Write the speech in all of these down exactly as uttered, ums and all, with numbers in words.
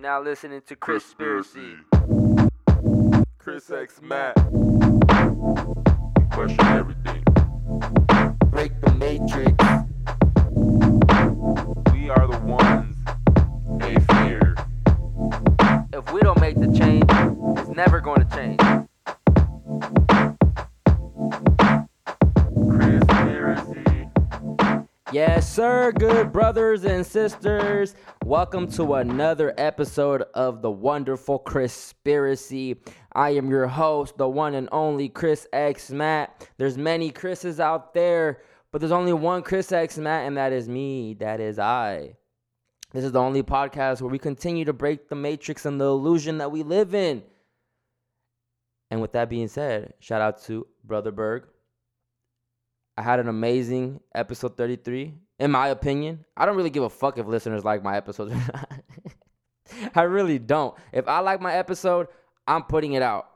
You're now listening to Chrispiracy. Chris X Matt. We question everything. Break the matrix. We are the ones they fear. If we don't make the change, it's never going to change. Yes, sir, good brothers and sisters. Welcome to another episode of the wonderful Chrispiracy. I am your host, the one and only Chris X Matt. There's many Chris's out there, but there's only one Chris X Matt, and that is me. That is I. This is the only podcast where we continue to break the matrix and the illusion that we live in. And with that being said, shout out to Brother Berg. I had an amazing episode thirty-three, in my opinion. I don't really give a fuck if listeners like my episodes or not. I really don't. If I like my episode, I'm putting it out.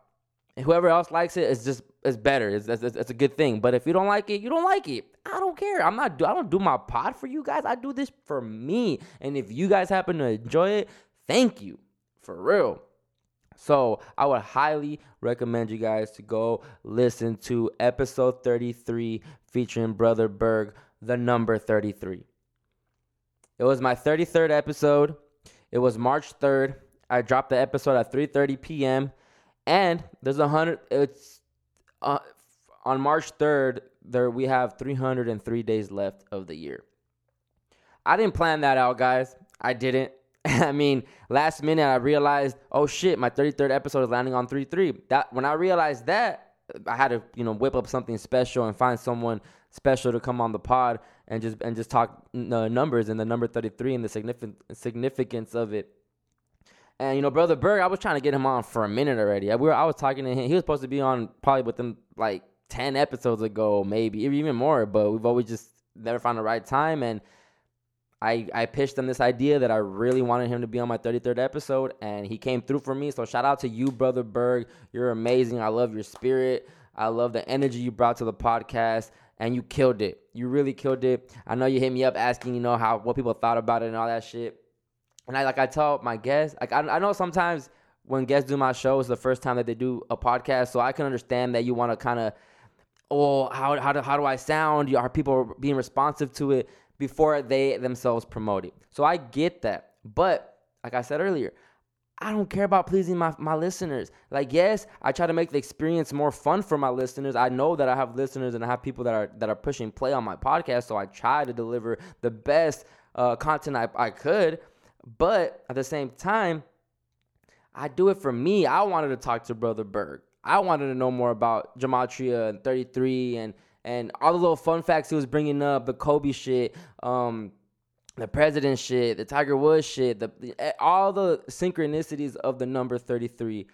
And whoever else likes it, it's just, it's better. It's, it's, it's a good thing. But if you don't like it, you don't like it. I don't care. I'm not, I don't do my pod for you guys. I do this for me. And if you guys happen to enjoy it, thank you. For real. So I would highly recommend you guys to go listen to episode thirty-three featuring Brother Berg, the number thirty-three. It was my thirty-third episode. It was March third. I dropped the episode at three thirty p.m. And there's a hundred. It's uh, on March third. There we have three hundred three days left of the year. I didn't plan that out, guys. I didn't. I mean, last minute I realized, oh shit, my thirty-third episode is landing on three three. That when I realized that, I had to, you know, whip up something special and find someone special to come on the pod and just and just talk uh, numbers and the number thirty-three and the significant significance of it. And you know, Brother Berg, I was trying to get him on for a minute already. I, we were, I was talking to him. He was supposed to be on probably within like ten episodes ago, maybe even more. But we've always just never found the right time. And I, I pitched him this idea that I really wanted him to be on my thirty-third episode, and he came through for me. So shout out to you, Brother Berg. You're amazing. I love your spirit. I love the energy you brought to the podcast, and you killed it. You really killed it. I know you hit me up asking, you know, how what people thought about it and all that shit. And I like I tell my guests, like I, I know sometimes when guests do my show, it's the first time that they do a podcast, so I can understand that you want to kind of, oh, how how do, how do I sound? Are people being responsive to it before they themselves promote it? So I get that. But like I said earlier, I don't care about pleasing my, my listeners. Like, yes, I try to make the experience more fun for my listeners. I know that I have listeners and I have people that are that are pushing play on my podcast. So I try to deliver the best uh, content I, I could. But at the same time, I do it for me. I wanted to talk to Brother Berg. I wanted to know more about Gematria and thirty-three and And all the little fun facts he was bringing up, the Kobe shit, um, the president shit, the Tiger Woods shit, the, the all the synchronicities of the number thirty-three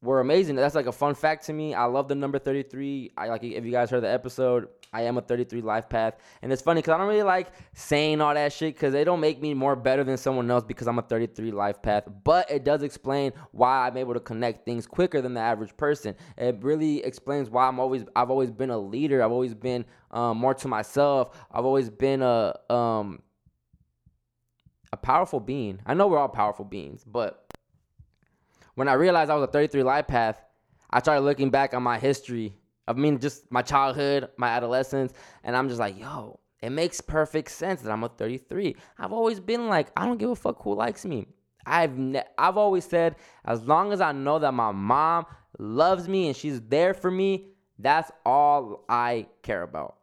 were amazing. That's like a fun fact to me. I love the number thirty-three. I like if you guys heard the episode, I am a thirty-three life path. And it's funny because I don't really like saying all that shit because they don't make me more better than someone else because I'm a thirty-three life path. But it does explain why I'm able to connect things quicker than the average person. It really explains why I'm always I've always been a leader. I've always been um, more to myself. I've always been a um, a powerful being. I know we're all powerful beings, but when I realized I was a thirty-three life path, I started looking back on my history. I mean, just my childhood, my adolescence, and I'm just like, yo, it makes perfect sense that I'm a thirty-three. I've always been like, I don't give a fuck who likes me. I've ne- I've always said, as long as I know that my mom loves me and she's there for me, that's all I care about.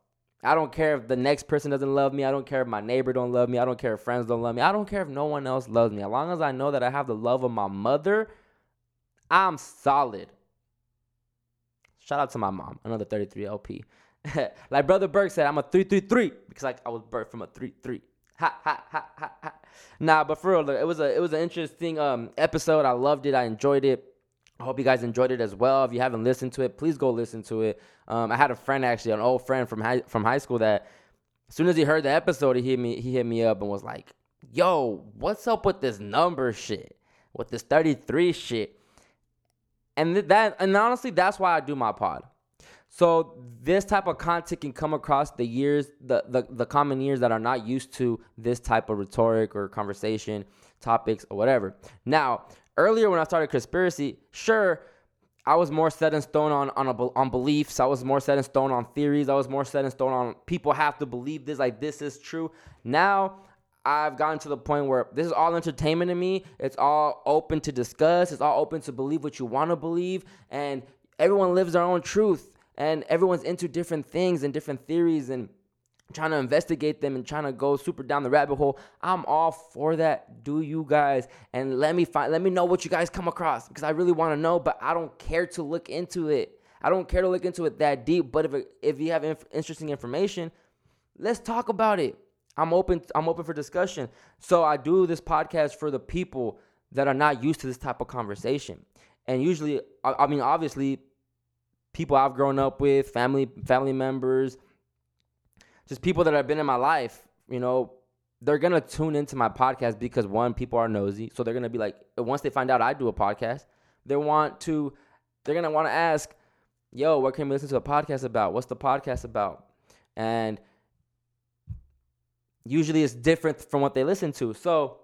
I don't care if the next person doesn't love me. I don't care if my neighbor don't love me. I don't care if friends don't love me. I don't care if no one else loves me. As long as I know that I have the love of my mother, I'm solid. Shout out to my mom, another thirty-three L P. Like Brother Berg said, I'm a three three three because like I was birthed from a three three. Ha ha ha ha ha. Nah, but for real, look, it was a it was an interesting um episode. I loved it. I enjoyed it. I hope you guys enjoyed it as well. If you haven't listened to it, please go listen to it. Um, I had a friend actually, an old friend from high, from high school that as soon as he heard the episode, he hit me he hit me up and was like, "Yo, what's up with this number shit? With this thirty-three shit?" And that, and honestly, that's why I do my pod. So this type of content can come across the years, the, the, the common ears that are not used to this type of rhetoric or conversation. topics or whatever. Now, earlier when I started Chrispiracy, sure, I was more set in stone on on, a, on beliefs. I was more set in stone on theories. I was more set in stone on people have to believe this, like this is true. Now, I've gotten to the point where this is all entertainment to me. It's all open to discuss. It's all open to believe what you want to believe. And everyone lives their own truth. And everyone's into different things and different theories and trying to investigate them and trying to go super down the rabbit hole. I'm all for that. Do you guys? And let me find, let me know what you guys come across, because I really want to know, but I don't care to look into it. I don't care to look into it that deep. But if it, if you have inf- interesting information, let's talk about it. I'm open. I'm open for discussion. So I do this podcast for the people that are not used to this type of conversation. And usually, I, I mean, obviously, people I've grown up with, family, family members. Just people that have been in my life, you know, they're going to tune into my podcast because, one, people are nosy. So they're going to be like, once they find out I do a podcast, they want to, they're going to want to ask, yo, what can we listen to a podcast about? What's the podcast about? And usually it's different from what they listen to. So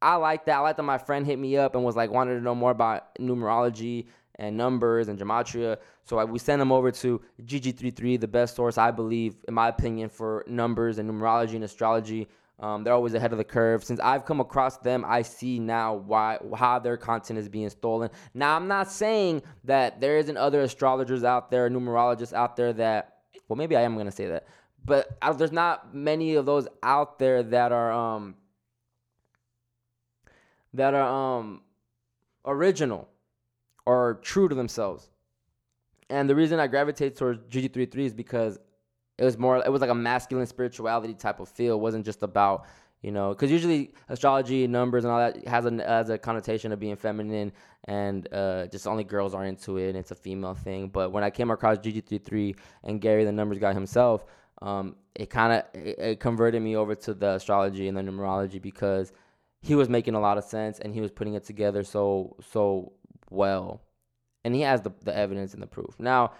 I like that. I like that my friend hit me up and was like, wanted to know more about numerology and numbers and Gematria. So I, we sent them over to G G thirty-three, the best source, I believe, in my opinion, for numbers and numerology and astrology. Um, they're always ahead of the curve. Since I've come across them, I see now why how their content is being stolen. Now, I'm not saying that there isn't other astrologers out there, numerologists out there that, well, maybe I am going to say that, but I, there's not many of those out there that are, um, that are um, original or true to themselves. And the reason I gravitate towards G G thirty-three is because it was more, it was like a masculine spirituality type of feel. It wasn't just about, you know, because usually astrology, numbers, and all that has a, has a connotation of being feminine and uh, just only girls are into it and it's a female thing. But when I came across G G thirty-three and Gary, the numbers guy himself, um, it kind of it, it converted me over to the astrology and the numerology because he was making a lot of sense and he was putting it together so so well, and he has the, the evidence and the proof. Now,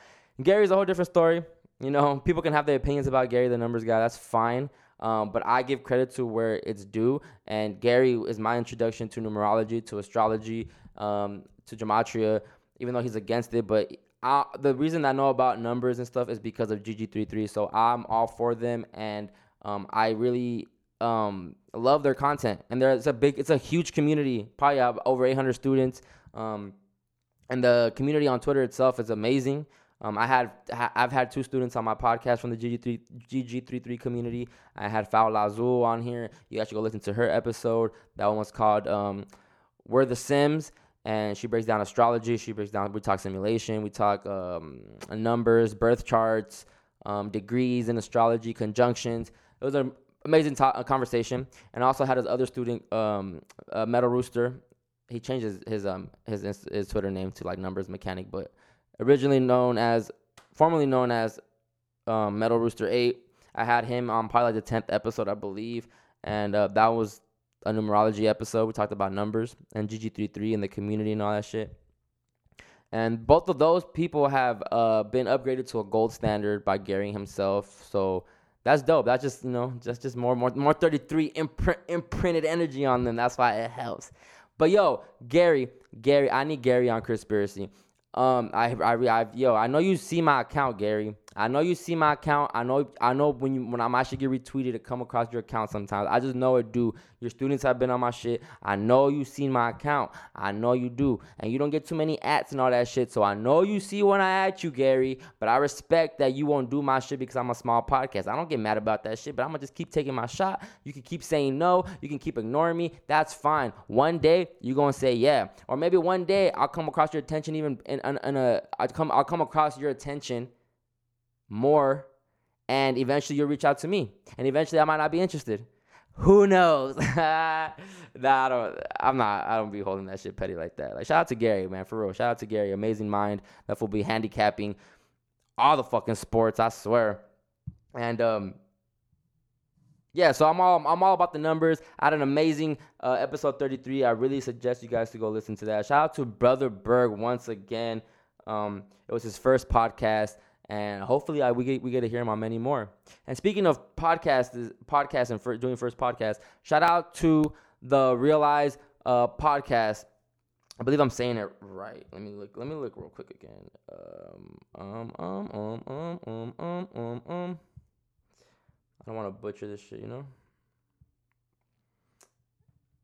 Gary's a whole different story. You know, people can have their opinions about Gary, the numbers guy. That's fine. Um, but I give credit to where it's due. And Gary is my introduction to numerology, to astrology, um, to Gematria, even though he's against it. But I, the reason I know about numbers and stuff is because of G G thirty-three. So I'm all for them. And um, I really um, love their content. And there's a big, it's a huge community. Probably have over eight hundred students. Um, And the community on Twitter itself is amazing. Um, I had ha- I've had two students on my podcast from the G G thirty-three community. I had Foul Lazul on here. You guys should go listen to her episode. That one was called um, "We're the Sims," and she breaks down astrology. She breaks down. We talk simulation. We talk um, numbers, birth charts, um, degrees in astrology, conjunctions. It was an amazing to- conversation. And I also had his other student, um, uh, Metal Rooster. He changed his his um his his Twitter name to like Numbers Mechanic, but originally known as, formerly known as, um, Metal Rooster eight. I had him on probably like the tenth episode, I believe, and uh, that was a numerology episode. We talked about numbers and G G thirty-three and the community and all that shit. And both of those people have uh been upgraded to a gold standard by Gary himself. So that's dope. That's just, you know, just just more more more thirty-three imprint, imprinted energy on them. That's why it helps. But yo, Gary, Gary, I need Gary on Chrispiracy. Um, I, I, I, yo, I know you see my account, Gary. I know you see my account. I know, I know when you, when I'm actually get retweeted, it come across your account sometimes. I just know it do. Your students have been on my shit. I know you seen my account. I know you do, and you don't get too many ads and all that shit. So I know you see when I at you, Gary. But I respect that you won't do my shit because I'm a small podcast. I don't get mad about that shit. But I'm gonna just keep taking my shot. You can keep saying no. You can keep ignoring me. That's fine. One day you are gonna say yeah, or maybe one day I'll come across your attention even in, in, in a I'll come I'll come across your attention. More, and eventually you'll reach out to me, and eventually I might not be interested. Who knows? nah, I don't. I'm not. I don't be holding that shit petty like that. Like, shout out to Gary, man, for real. Shout out to Gary, amazing mind that will be handicapping all the fucking sports, I swear. And um, yeah. So I'm all. I'm all about the numbers. I had an amazing uh, episode thirty-three. I really suggest you guys to go listen to that. Shout out to Brother Berg once again. Um, it was his first podcast. And hopefully I, we get we get to hear him on many more. And speaking of podcasts, podcasts and for, doing first podcasts, shout out to the Realeyes uh, podcast. I believe I'm saying it right. Let me look. Let me look real quick again. Um, um, um, um, um, um, um, um, um. I don't want to butcher this shit, you know.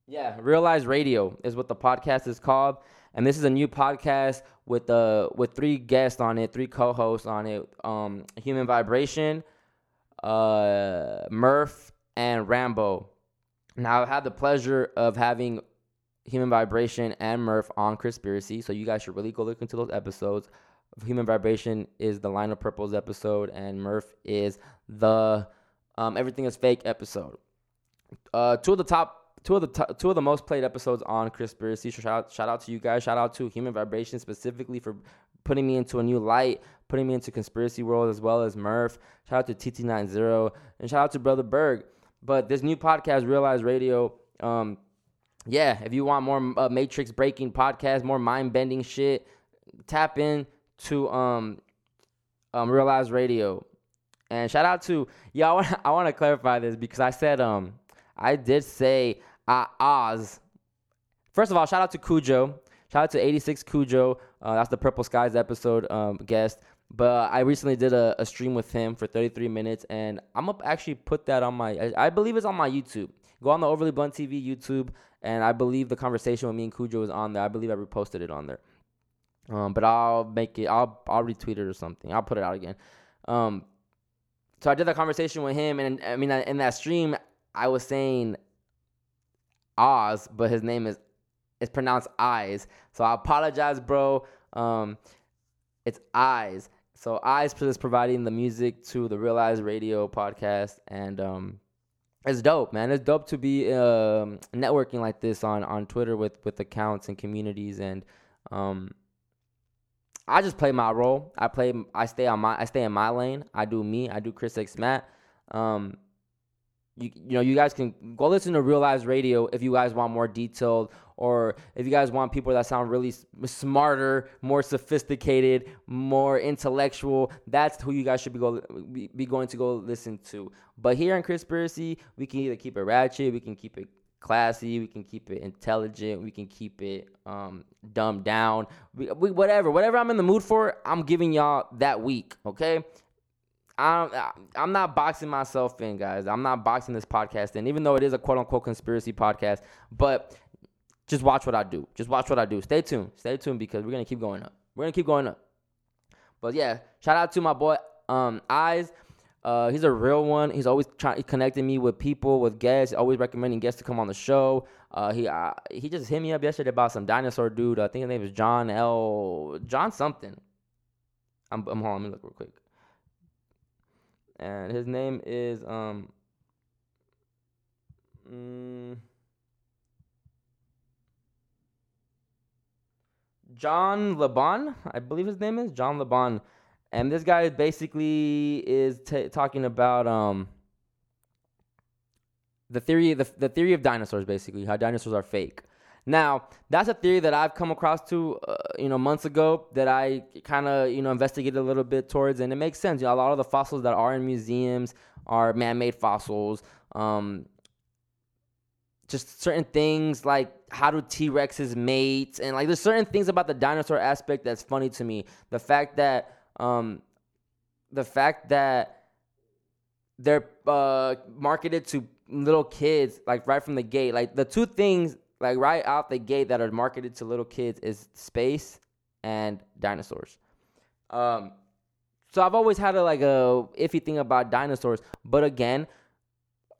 Yeah, Realeyes Radio is what the podcast is called, and this is a new podcast with uh with three guests on it, three co-hosts on it. Um, Human Vibration, uh, Murph, and Rambo. Now I've had the pleasure of having Human Vibration and Murph on Chrispiracy, so you guys should really go look into those episodes. Human Vibration is the Line of Purples episode, and Murph is the um, Everything Is Fake episode. Uh, two of the top, two of the top, two of the most played episodes on Chrispiracy. Shout out, shout out to you guys. Shout out to Human Vibration specifically for putting me into a new light, putting me into conspiracy world, as well as Murph. Shout out to T T ninety and shout out to Brother Berg. But this new podcast, Realeyes Radio. Um, Yeah, if you want more uh, matrix-breaking podcasts, more mind-bending shit, tap in to um, um, Realeyes Radio. And shout out to y'all. Yeah, I want to clarify this because I said um, I did say uh, Oz. First of all, shout out to Cujo. Shout out to eighty-six Cujo. Uh, that's the Purple Skies episode um, guest. But I recently did a, a stream with him for thirty-three minutes, and I'm gonna actually put that on my. I, I believe it's on my YouTube. Go on the Overly Blunt T V YouTube, and I believe the conversation with me and Cujo is on there. I believe I reposted it on there. Um, but I'll make it, I'll I'll retweet it or something. I'll put it out again. Um, so I did that conversation with him, and I mean, in that stream, I was saying Oz, but his name is, it's pronounced Eyes. So I apologize, bro. Um, it's Eyes. So Eyes is providing the music to the Realeyes Radio podcast, and um, it's dope, man. It's dope to be um, networking like this on, on Twitter with, with accounts and communities, and um, I just play my role. I play. I stay on my. I stay in my lane. I do me. I do Chris X Matt. Um, you you know you guys can go listen to Realeyes Radio if you guys want more detailed, or if you guys want people that sound really smarter, more sophisticated, more intellectual. That's who you guys should be, go, be going to go listen to. But here in Chrispiracy, we can either keep it ratchet, we can keep it classy, we can keep it intelligent, we can keep it um, dumbed down. We, we, whatever. Whatever I'm in the mood for, I'm giving y'all that week, okay? I'm, I'm not boxing myself in, guys. I'm not boxing this podcast in, even though it is a quote-unquote conspiracy podcast. But just watch what I do. Just watch what I do. Stay tuned. Stay tuned because we're going to keep going up. We're going to keep going up. But, yeah, shout out to my boy um, Eyes. Uh, he's a real one. He's always trying, connecting me with people, with guests, always recommending guests to come on the show. Uh, he uh, he just hit me up yesterday about some dinosaur dude. I think his name is John L. John something. I'm, I'm hold on. Let me look real quick. And his name is... um. Mm, John LeBon, I believe his name is John LeBon, and this guy basically is t- talking about um the theory the, the theory of dinosaurs, basically how dinosaurs are fake. Now, that's a theory that I've come across to uh, you know months ago that I kind of you know investigated a little bit towards, and it makes sense. You know, a lot of the fossils that are in museums are man-made fossils. Um, just certain things like how do T-Rexes mate, and like there's certain things about the dinosaur aspect that's funny to me. The fact that um, the fact that they're uh, marketed to little kids like right from the gate. Like the two things like right out the gate that are marketed to little kids is space and dinosaurs. Um, so I've always had a, like a iffy thing about dinosaurs, but again,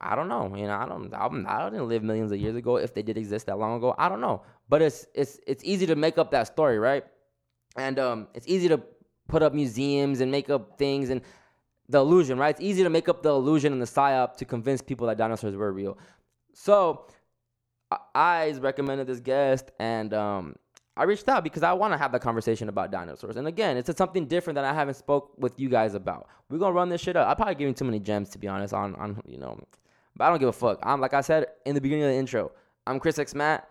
I don't know, you know, I don't, I'm, I didn't live millions of years ago. If they did exist that long ago, I don't know. But it's, it's, it's easy to make up that story, right? And um, it's easy to put up museums and make up things and the illusion, right? It's easy to make up the illusion and the psyop to convince people that dinosaurs were real. So, I recommended this guest, and um, I reached out because I want to have the conversation about dinosaurs. And again, it's something different that I haven't spoke with you guys about. We're gonna run this shit up. I'm probably giving too many gems, to be honest. On, on, you know. But I don't give a fuck. I'm like I said in the beginning of the intro, I'm Chris X Matt.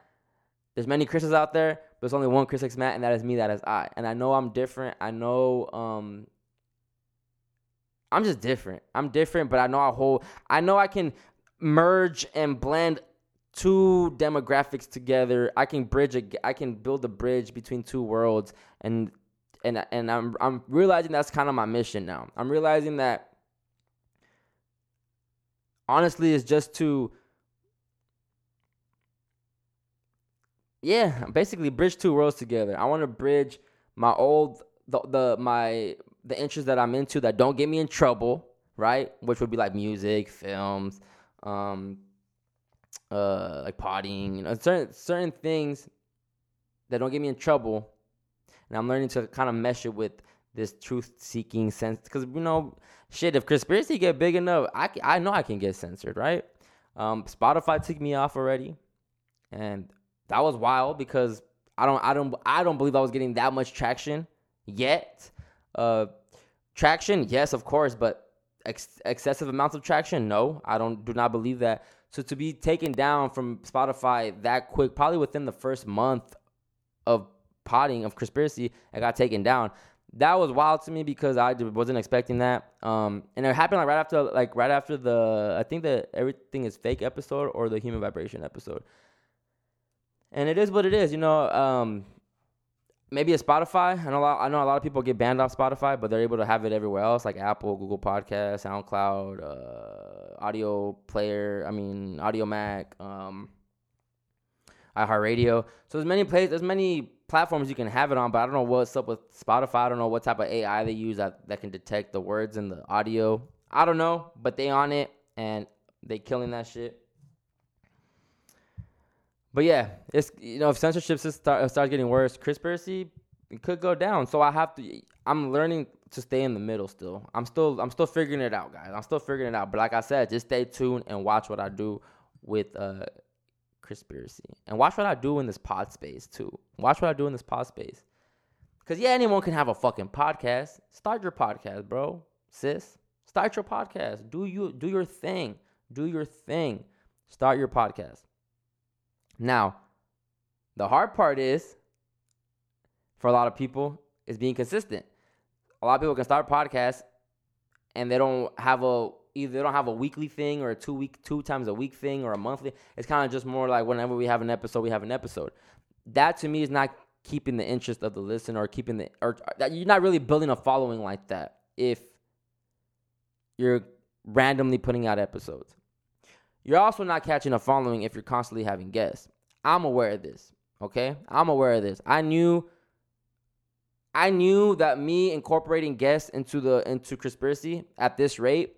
There's many Chris's out there, but there's only one Chris X Matt, and that is me, that is I. And I know I'm different. I know um, I'm just different. I'm different, but I know I hold. I know I can merge and blend two demographics together. I can bridge a, I can build a bridge between two worlds, and and and I'm I'm realizing that's kind of my mission now. I'm realizing that honestly, it's just to yeah, basically bridge two worlds together. I want to bridge my old the, the my the interests that I'm into that don't get me in trouble, right? Which would be like music, films, um Uh, like partying, you know, certain certain things that don't get me in trouble, and I'm learning to kind of mesh it with this truth-seeking sense. Because you know, shit, if Chrispiracy get big enough, I can, I know I can get censored, right? Um, Spotify took me off already, and that was wild because I don't I don't I don't believe I was getting that much traction yet. Uh, traction, yes, of course, but ex- excessive amounts of traction, no, I don't do not believe that. So to be taken down from Spotify that quick, probably within the first month of potting of Chrispiracy, I got taken down. That was wild to me because I wasn't expecting that. Um, and it happened like right after, like right after the I think the Everything Is Fake episode or the Human Vibration episode. And it is what it is, you know. Um, maybe it's Spotify. I know a lot, I know a lot of people get banned off Spotify, but they're able to have it everywhere else, like Apple, Google Podcasts, SoundCloud. Uh, Audio player, I mean Audio Mac, um, iHeartRadio. So there's many places, there's many platforms you can have it on, but I don't know what's up with Spotify. I don't know what type of A I they use that, that can detect the words and the audio. I don't know, but they on it and they killing that shit. But yeah, it's you know if censorship start, starts getting worse, Chrispiracy it could go down. So I have to. I'm learning to stay in the middle still. I'm still I'm still figuring it out, guys. I'm still figuring it out. But like I said, just stay tuned and watch what I do with uh, Chrispiracy. And watch what I do in this pod space, too. Watch what I do in this pod space. Because, yeah, anyone can have a fucking podcast. Start your podcast, bro, sis. Start your podcast. Do you do your thing. Do your thing. Start your podcast. Now, the hard part is, for a lot of people, is being consistent. A lot of people can start podcasts and they don't have a either they don't have a weekly thing or a two week two times a week thing or a monthly. It's kind of just more like whenever we have an episode, we have an episode. That to me is not keeping the interest of the listener or keeping the or that you're not really building a following like that if you're randomly putting out episodes. You're also not catching a following if you're constantly having guests. I'm aware of this. Okay? I'm aware of this. I knew I knew that me incorporating guests into the into Chrispiracy at this rate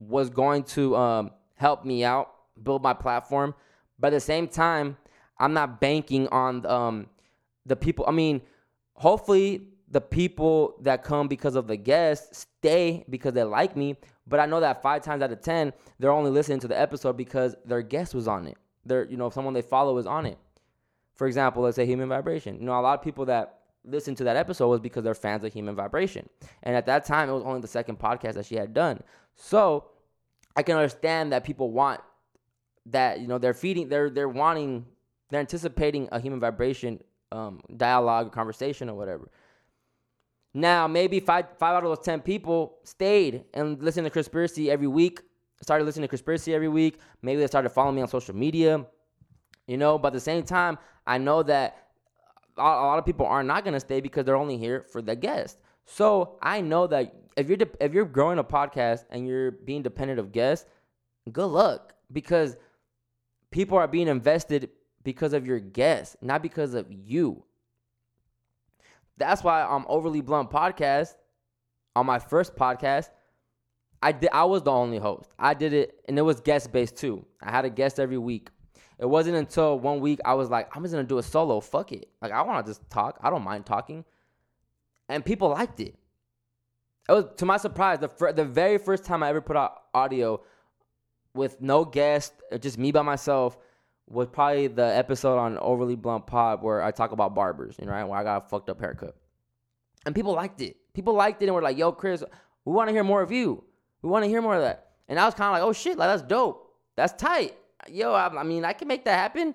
was going to um, help me out, build my platform. But at the same time, I'm not banking on um, the people. I mean, hopefully the people that come because of the guests stay because they like me. But I know that five times out of ten, they're only listening to the episode because their guest was on it. Their, you know, someone they follow is on it. For example, let's say Human Vibration. You know, a lot of people that listen to that episode was because they're fans of Human Vibration. And at that time, it was only the second podcast that she had done. So I can understand that people want that, you know, they're feeding, they're they're wanting, they're anticipating a Human Vibration um, dialogue or conversation or whatever. Now, maybe five five out of those ten people stayed and listened to Chrispiracy every week, started listening to Chrispiracy every week. Maybe they started following me on social media, you know, but at the same time, I know that a lot of people are not going to stay because they're only here for the guest. So I know that if you're de- if you're growing a podcast and you're being dependent of guests, good luck, because people are being invested because of your guests, not because of you. That's why on Overly Blunt podcast, on my first podcast, I did I was the only host. I did it, and it was guest based too. I had a guest every week. It wasn't until one week I was like, I'm just going to do a solo. Fuck it. Like, I want to just talk. I don't mind talking. And people liked it. It was, to my surprise, the fir- the very first time I ever put out audio with no guest, just me by myself, was probably the episode on Overly Blunt Pod where I talk about barbers, you know, right? Where I got a fucked up haircut. And people liked it. People liked it and were like, yo, Chris, we want to hear more of you. We want to hear more of that. And I was kind of like, oh, shit, like that's dope. That's tight. Yo, I, I mean, I can make that happen.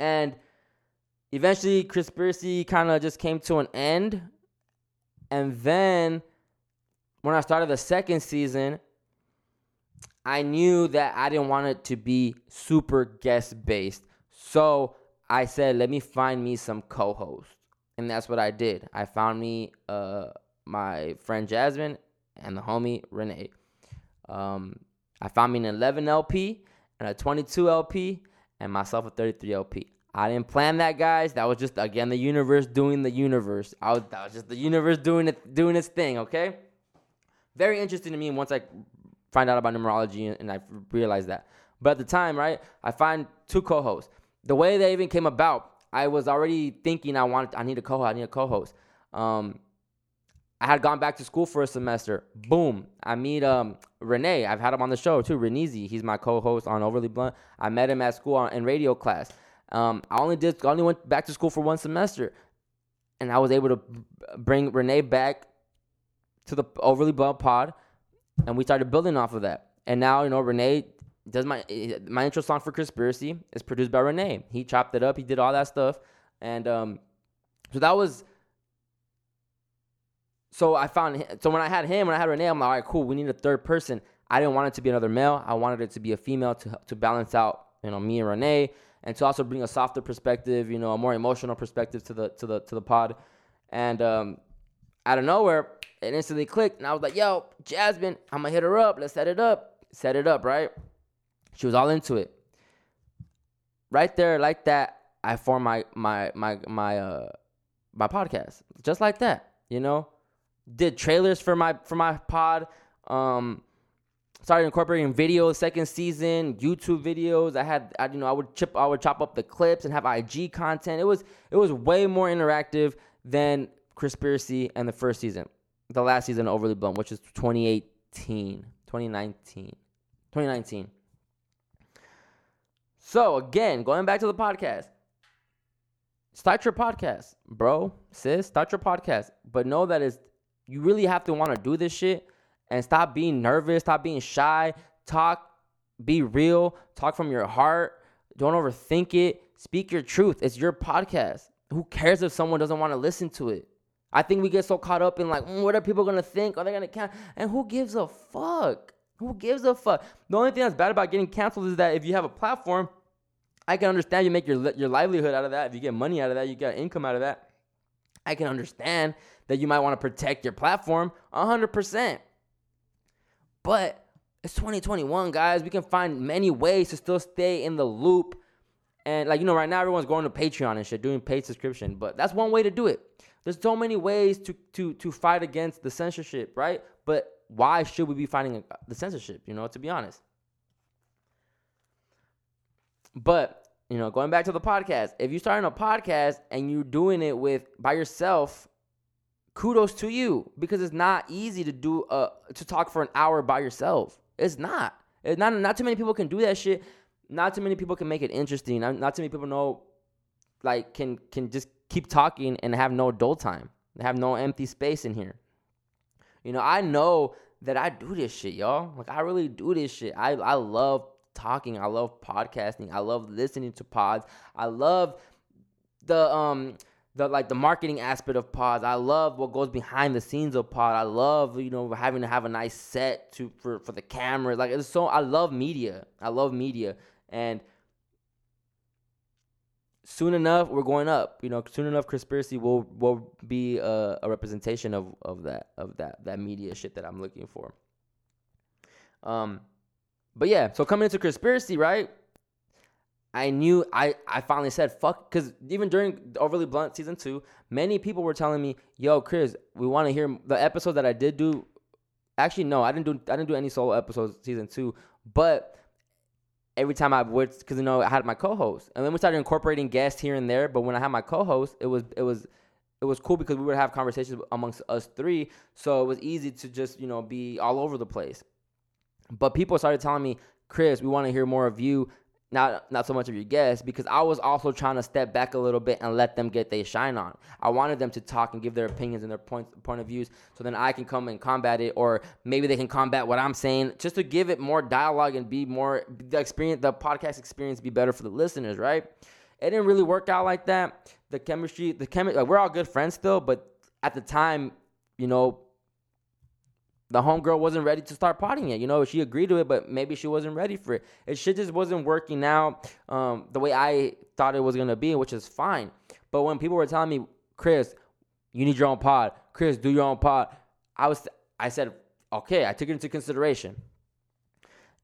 And eventually, Chrispiracy kind of just came to an end. And then when I started the second season, I knew that I didn't want it to be super guest-based. So I said, let me find me some co-hosts. And that's what I did. I found me uh, my friend Jasmine and the homie Renee. Um, I found me an eleven L P and a twenty-two L P and myself a thirty-three L P. I didn't plan that, guys. That was just, again, the universe doing the universe. I was, that was just the universe doing it, doing its thing, okay? Very interesting to me once I find out about numerology and I realized that. But at the time, right, I find two co-hosts. The way they even came about, I was already thinking I wanted, I need a co-host, I need a co-host. Um, I had gone back to school for a semester. Boom. I meet um, Renee. I've had him on the show, too. Reneezy. He's my co-host on Overly Blunt. I met him at school on, in radio class. Um, I only did, only went back to school for one semester, and I was able to bring Renee back to the Overly Blunt pod, and we started building off of that. And now, you know, Renee does my my intro song for Chrispiracy is produced by Renee. He chopped it up. He did all that stuff, and um, so that was. So I found so when I had him, when I had Renee, I'm like, all right, cool. We need a third person. I didn't want it to be another male. I wanted it to be a female to to balance out, you know, me and Renee. And to also bring a softer perspective, you know, a more emotional perspective to the to the to the pod. And um, out of nowhere, it instantly clicked, and I was like, "Yo, Jasmine, I'm gonna hit her up. Let's set it up. Set it up, right?" She was all into it. Right there, like that, I formed my my my my uh, my podcast just like that. You know, did trailers for my for my pod. Um, Started incorporating videos, second season, YouTube videos. I had, I, you know, I would chip, I would chop up the clips and have I G content. It was, it was way more interactive than Chrispiracy and the first season, the last season of Overly Blunt, which is twenty eighteen, twenty nineteen, twenty nineteen. So again, going back to the podcast, start your podcast, bro, sis, start your podcast. But know that is, you really have to want to do this shit. And stop being nervous. Stop being shy. Talk. Be real. Talk from your heart. Don't overthink it. Speak your truth. It's your podcast. Who cares if someone doesn't want to listen to it? I think we get so caught up in like, mm, what are people going to think? Are they going to count? And who gives a fuck? Who gives a fuck? The only thing that's bad about getting canceled is that if you have a platform, I can understand you make your your livelihood out of that. If you get money out of that, you get income out of that. I can understand that you might want to protect your platform one hundred percent. But it's twenty twenty-one, guys. We can find many ways to still stay in the loop. And, like, you know, right now everyone's going to Patreon and shit, doing paid subscription. But that's one way to do it. There's so many ways to to to fight against the censorship, right? But why should we be fighting the censorship, you know, to be honest? But, you know, going back to the podcast, if you're starting a podcast and you're doing it with by yourself, kudos to you, because it's not easy to do uh to talk for an hour by yourself. It's not. It's not not too many people can do that shit. Not too many people can make it interesting. Not, not too many people know, like, can can just keep talking and have no dull time. Have no empty space in here. You know, I know that I do this shit, y'all. Like, I really do this shit. I I love talking. I love podcasting. I love listening to pods. I love the um. The, like, the marketing aspect of pods. I love what goes behind the scenes of pod. I love, you know, having to have a nice set to for, for the camera. Like, it's so, I love media. I love media. And soon enough, we're going up. You know, soon enough, Chrispiracy will will be a, a representation of, of that of that that media shit that I'm looking for. Um, but yeah, so coming into Chrispiracy, right? I knew, I, I finally said, fuck, because even during Overly Blunt Season two, many people were telling me, yo, Chris, we want to hear the episodes that I did do. Actually, no, I didn't do I didn't do any solo episodes Season two, but every time I would, because, you know, I had my co-host. And then we started incorporating guests here and there, but when I had my co-host, it was, it was, it was cool because we would have conversations amongst us three, so it was easy to just, you know, be all over the place. But people started telling me, Chris, we want to hear more of you. Not not so much of your guests, because I was also trying to step back a little bit and let them get their shine on. I wanted them to talk and give their opinions and their points, point of views, so then I can come and combat it, or maybe they can combat what I'm saying, just to give it more dialogue and be more, the experience, the podcast experience be better for the listeners, right? It didn't really work out like that. The chemistry, the chemi- like, we're all good friends still, but at the time, you know, the homegirl wasn't ready to start potting yet. You know, she agreed to it, but maybe she wasn't ready for it. It shit just wasn't working out um, the way I thought it was going to be, which is fine. But when people were telling me, Chris, you need your own pod. Chris, do your own pod. I was, I said, okay, I took it into consideration.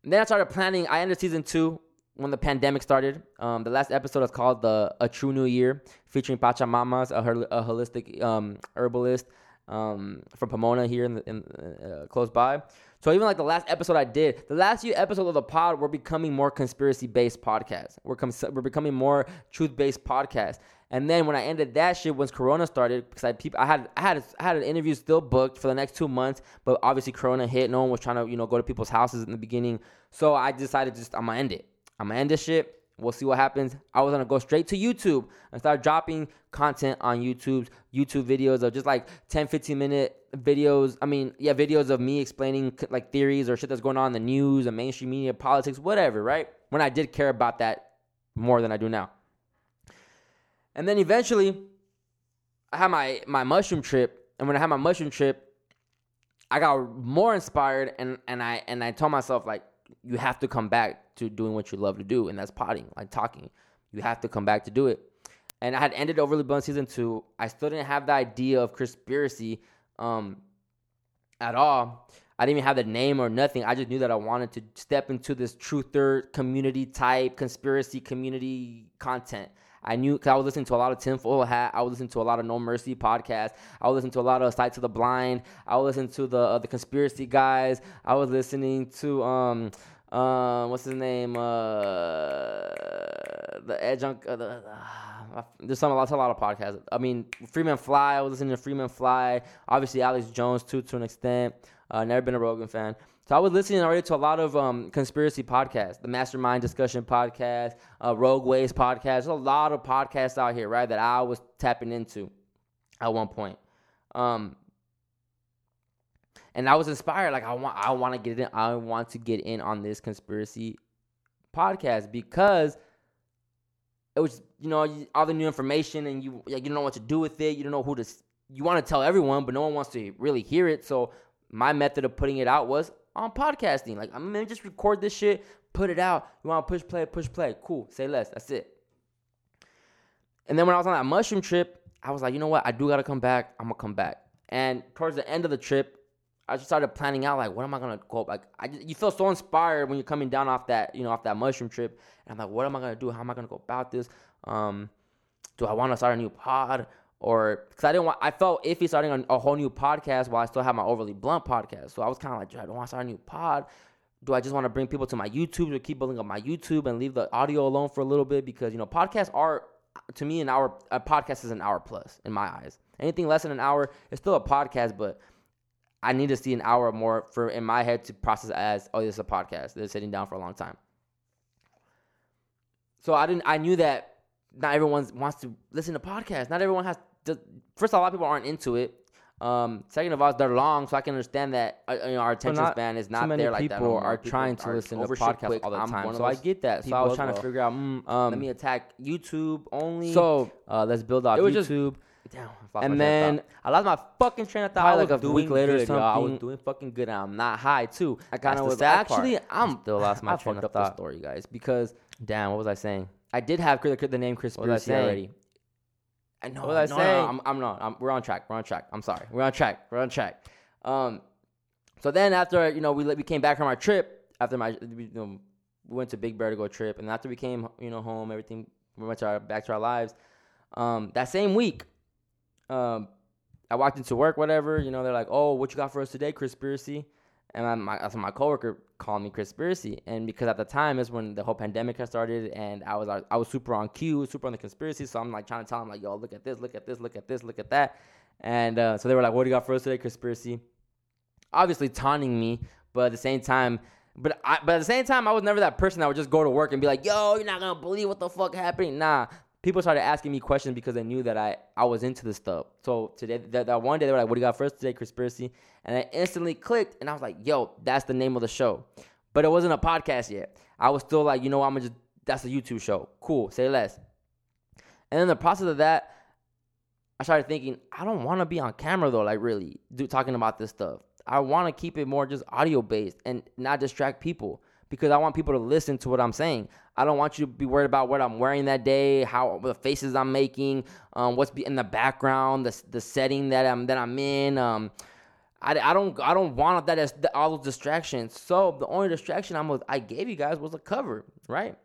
And then I started planning. I ended season two when the pandemic started. Um, the last episode is called the A True New Year, featuring Pachamamas, a, her, a holistic um, herbalist um, from Pomona here in, the, in uh, close by. So even like the last episode I did, the last few episodes of the pod, we're becoming more conspiracy-based podcasts. We're com- we're becoming more truth-based podcasts. And then when I ended that shit, once Corona started, because I, peop- I had I had I had an interview still booked for the next two months, but obviously Corona hit. No one was trying to, you know, go to people's houses in the beginning. So I decided just I'm gonna end it. I'm gonna end this shit. We'll see what happens. I was gonna go straight to YouTube and start dropping content on YouTube, YouTube videos of just like ten, fifteen minute videos. I mean, yeah, videos of me explaining like theories or shit that's going on in the news and mainstream media, politics, whatever, right? When I did care about that more than I do now. And then eventually, I had my, my mushroom trip. And when I had my mushroom trip, I got more inspired and, and I and I told myself, like, you have to come back to doing what you love to do, and that's potting, like talking. You have to come back to do it. And I had ended Overly Blunt Season two. I still didn't have the idea of Chrispiracy um, at all. I didn't even have the name or nothing. I just knew that I wanted to step into this truther community type, conspiracy community content. I knew, because I was listening to a lot of Tinfoil Hat. I was listening to a lot of No Mercy podcasts. I was listening to a lot of Sight to the Blind. I was listening to the uh, the conspiracy guys. I was listening to, um, uh, what's his name? Uh, the adjunct. Uh, the, uh, there's some, a lot, a lot of podcasts. I mean, Freeman Fly. I was listening to Freeman Fly. Obviously, Alex Jones, too, to an extent. Uh, never been a Rogan fan. So I was listening already to a lot of um, conspiracy podcasts, the Mastermind Discussion podcast, uh, Rogue Ways podcast. There's a lot of podcasts out here, right, that I was tapping into at one point. Um, and I was inspired. Like, I want I want to get in. I want to get in on this conspiracy podcast because it was, you know, all the new information and you, like, you don't know what to do with it. You don't know who to – you want to tell everyone, but no one wants to really hear it. So my method of putting it out was – on podcasting. Like, I'm gonna just record this shit, put it out. You want to push play, push play. Cool. Say less. That's it. And then when I was on that mushroom trip, I was like, you know what? I do got to come back. I'm going to come back. And towards the end of the trip, I just started planning out, like, what am I going to go? Like, I just, you feel so inspired when you're coming down off that, you know, off that mushroom trip. And I'm like, what am I going to do? How am I going to go about this? Um, do I want to start a new pod? Or, because I didn't want, I felt iffy starting a, a whole new podcast while I still have my Overly Blunt podcast. So I was kind of like, I don't want to start a new pod. Do I just want to bring people to my YouTube or keep building up my YouTube and leave the audio alone for a little bit? Because, you know, podcasts are, to me, an hour, a podcast is an hour plus in my eyes. Anything less than an hour, it's still a podcast, but I need to see an hour or more for, in my head, to process as, oh, this is a podcast. They're sitting down for a long time. So I didn't, I knew that not everyone wants to listen to podcasts. Not everyone has. First, a lot of people aren't into it. Um, second of all, they're long, so I can understand that uh, you know, our attention so span is not there like that. People are people trying to are listen to podcasts quick. all the time, I'm so I get that. So I was trying well. to figure out, mm, um, let me attack YouTube only. So uh, let's build off YouTube. Just, damn, and then I lost my fucking train of thought. Like a week later, good, or something. I was doing fucking good, and I'm not high too. I kind of was actually. Part. I'm I still lost my I train of thought. Story, guys, because damn, what was I saying? I did have the name Chrispiracy already. I know what I no, say. No, no, I'm, I'm not. I'm, we're on track. We're on track. I'm sorry. We're on track. We're on track. Um, so then after, you know, we we came back from our trip. After my, you know, we went to Big Bear to go trip, and after we came, you know, home, everything, we went to our, back to our lives. Um, that same week, um, I walked into work, whatever. You know, they're like, "Oh, what you got for us today, Chrispiracy?" And I, my, so my coworker called me Chrispiracy, and because at the time is when the whole pandemic had started, and I was I was super on cue, super on the conspiracy, so I'm like trying to tell him like, yo, look at this, look at this, look at this, look at that, and uh, so they were like, what do you got for us today, Chrispiracy? Obviously taunting me, but at the same time, but I, but at the same time, I was never that person that would just go to work and be like, yo, you're not gonna believe what the fuck happened. Nah, people started asking me questions because they knew that I, I was into this stuff. So today, that, that one day, they were like, what do you got for us today, Chrispiracy? And I instantly clicked, and I was like, yo, that's the name of the show. But it wasn't a podcast yet. I was still like, you know what, I'm going to just, that's a YouTube show. Cool, say less. And in the process of that, I started thinking, I don't want to be on camera, though, like really, do, talking about this stuff. I want to keep it more just audio based and not distract people, because I want people to listen to what I'm saying. I don't want you to be worried about what I'm wearing that day, how the faces I'm making, um, what's in the background, the the setting that I'm that I'm in. Um, I, I don't I don't want that as all those distractions. So the only distraction I was I gave you guys was a cover, right?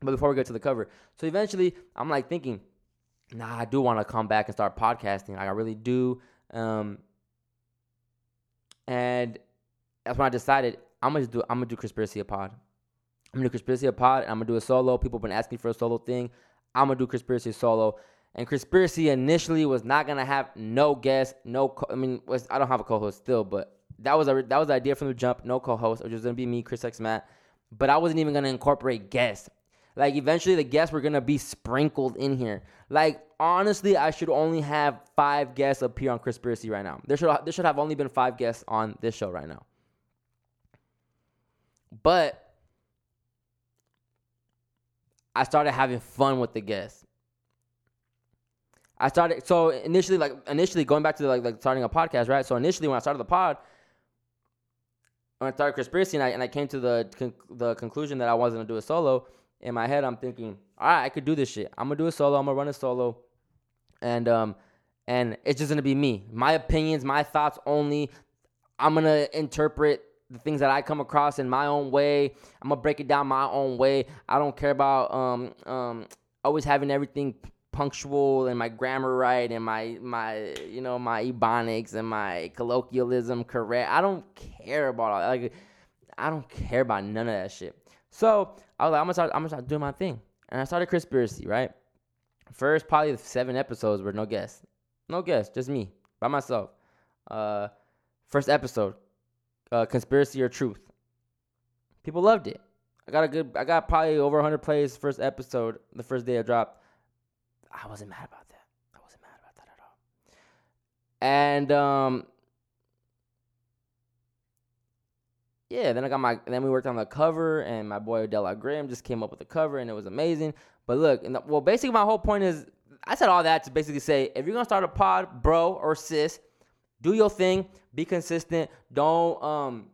But before we get to the cover, so eventually I'm like thinking, nah, I do want to come back and start podcasting. Like I really do. Um, and that's when I decided I'm gonna just do I'm gonna do Chrispiracy a pod. I'm gonna do Chrispiracy a pod, and I'm gonna do a solo. People have been asking for a solo thing. I'm gonna do Chrispiracy solo. And Chrispiracy initially was not gonna have no guest, no. Co- I mean, was, I don't have a co-host still, but that was a that was the idea from the jump. No co-host. It was just gonna be me, Chris X Matt. But I wasn't even gonna incorporate guests. Like eventually, the guests were gonna be sprinkled in here. Like honestly, I should only have five guests appear on Chrispiracy right now. There should there should have only been five guests on this show right now. But I started having fun with the guests. I started, so initially, like, initially, going back to, the, like, like starting a podcast, right? So initially, when I started the pod, when I started Chrispiracy, and I, and I came to the con- the conclusion that I wasn't going to do a solo, in my head, I'm thinking, all right, I could do this shit. I'm going to do a solo. I'm going to run a solo. And um, and it's just going to be me. My opinions, my thoughts only. I'm going to interpret the things that I come across in my own way. I'm going to break it down my own way. I don't care about um um always having everything punctual and my grammar right and my my you know my ebonics and my colloquialism correct. I don't care about all that. Like I don't care about none of that shit. So I was like, I'm gonna start I'm gonna start doing my thing. And I started Chrispiracy, right? First probably seven episodes were no guests. No guests, just me, by myself. Uh first episode, uh Conspiracy or Truth. People loved it. I got a good I got probably over a hundred plays first episode, the first day I dropped. I wasn't mad about that. I wasn't mad about that at all. And um, yeah, then I got my. Then we worked on the cover, and my boy Della Grimm just came up with the cover, and it was amazing. But look, and the, well, basically my whole point is, I said all that to basically say, if you're gonna start a pod, bro or sis, do your thing, be consistent. Don't um,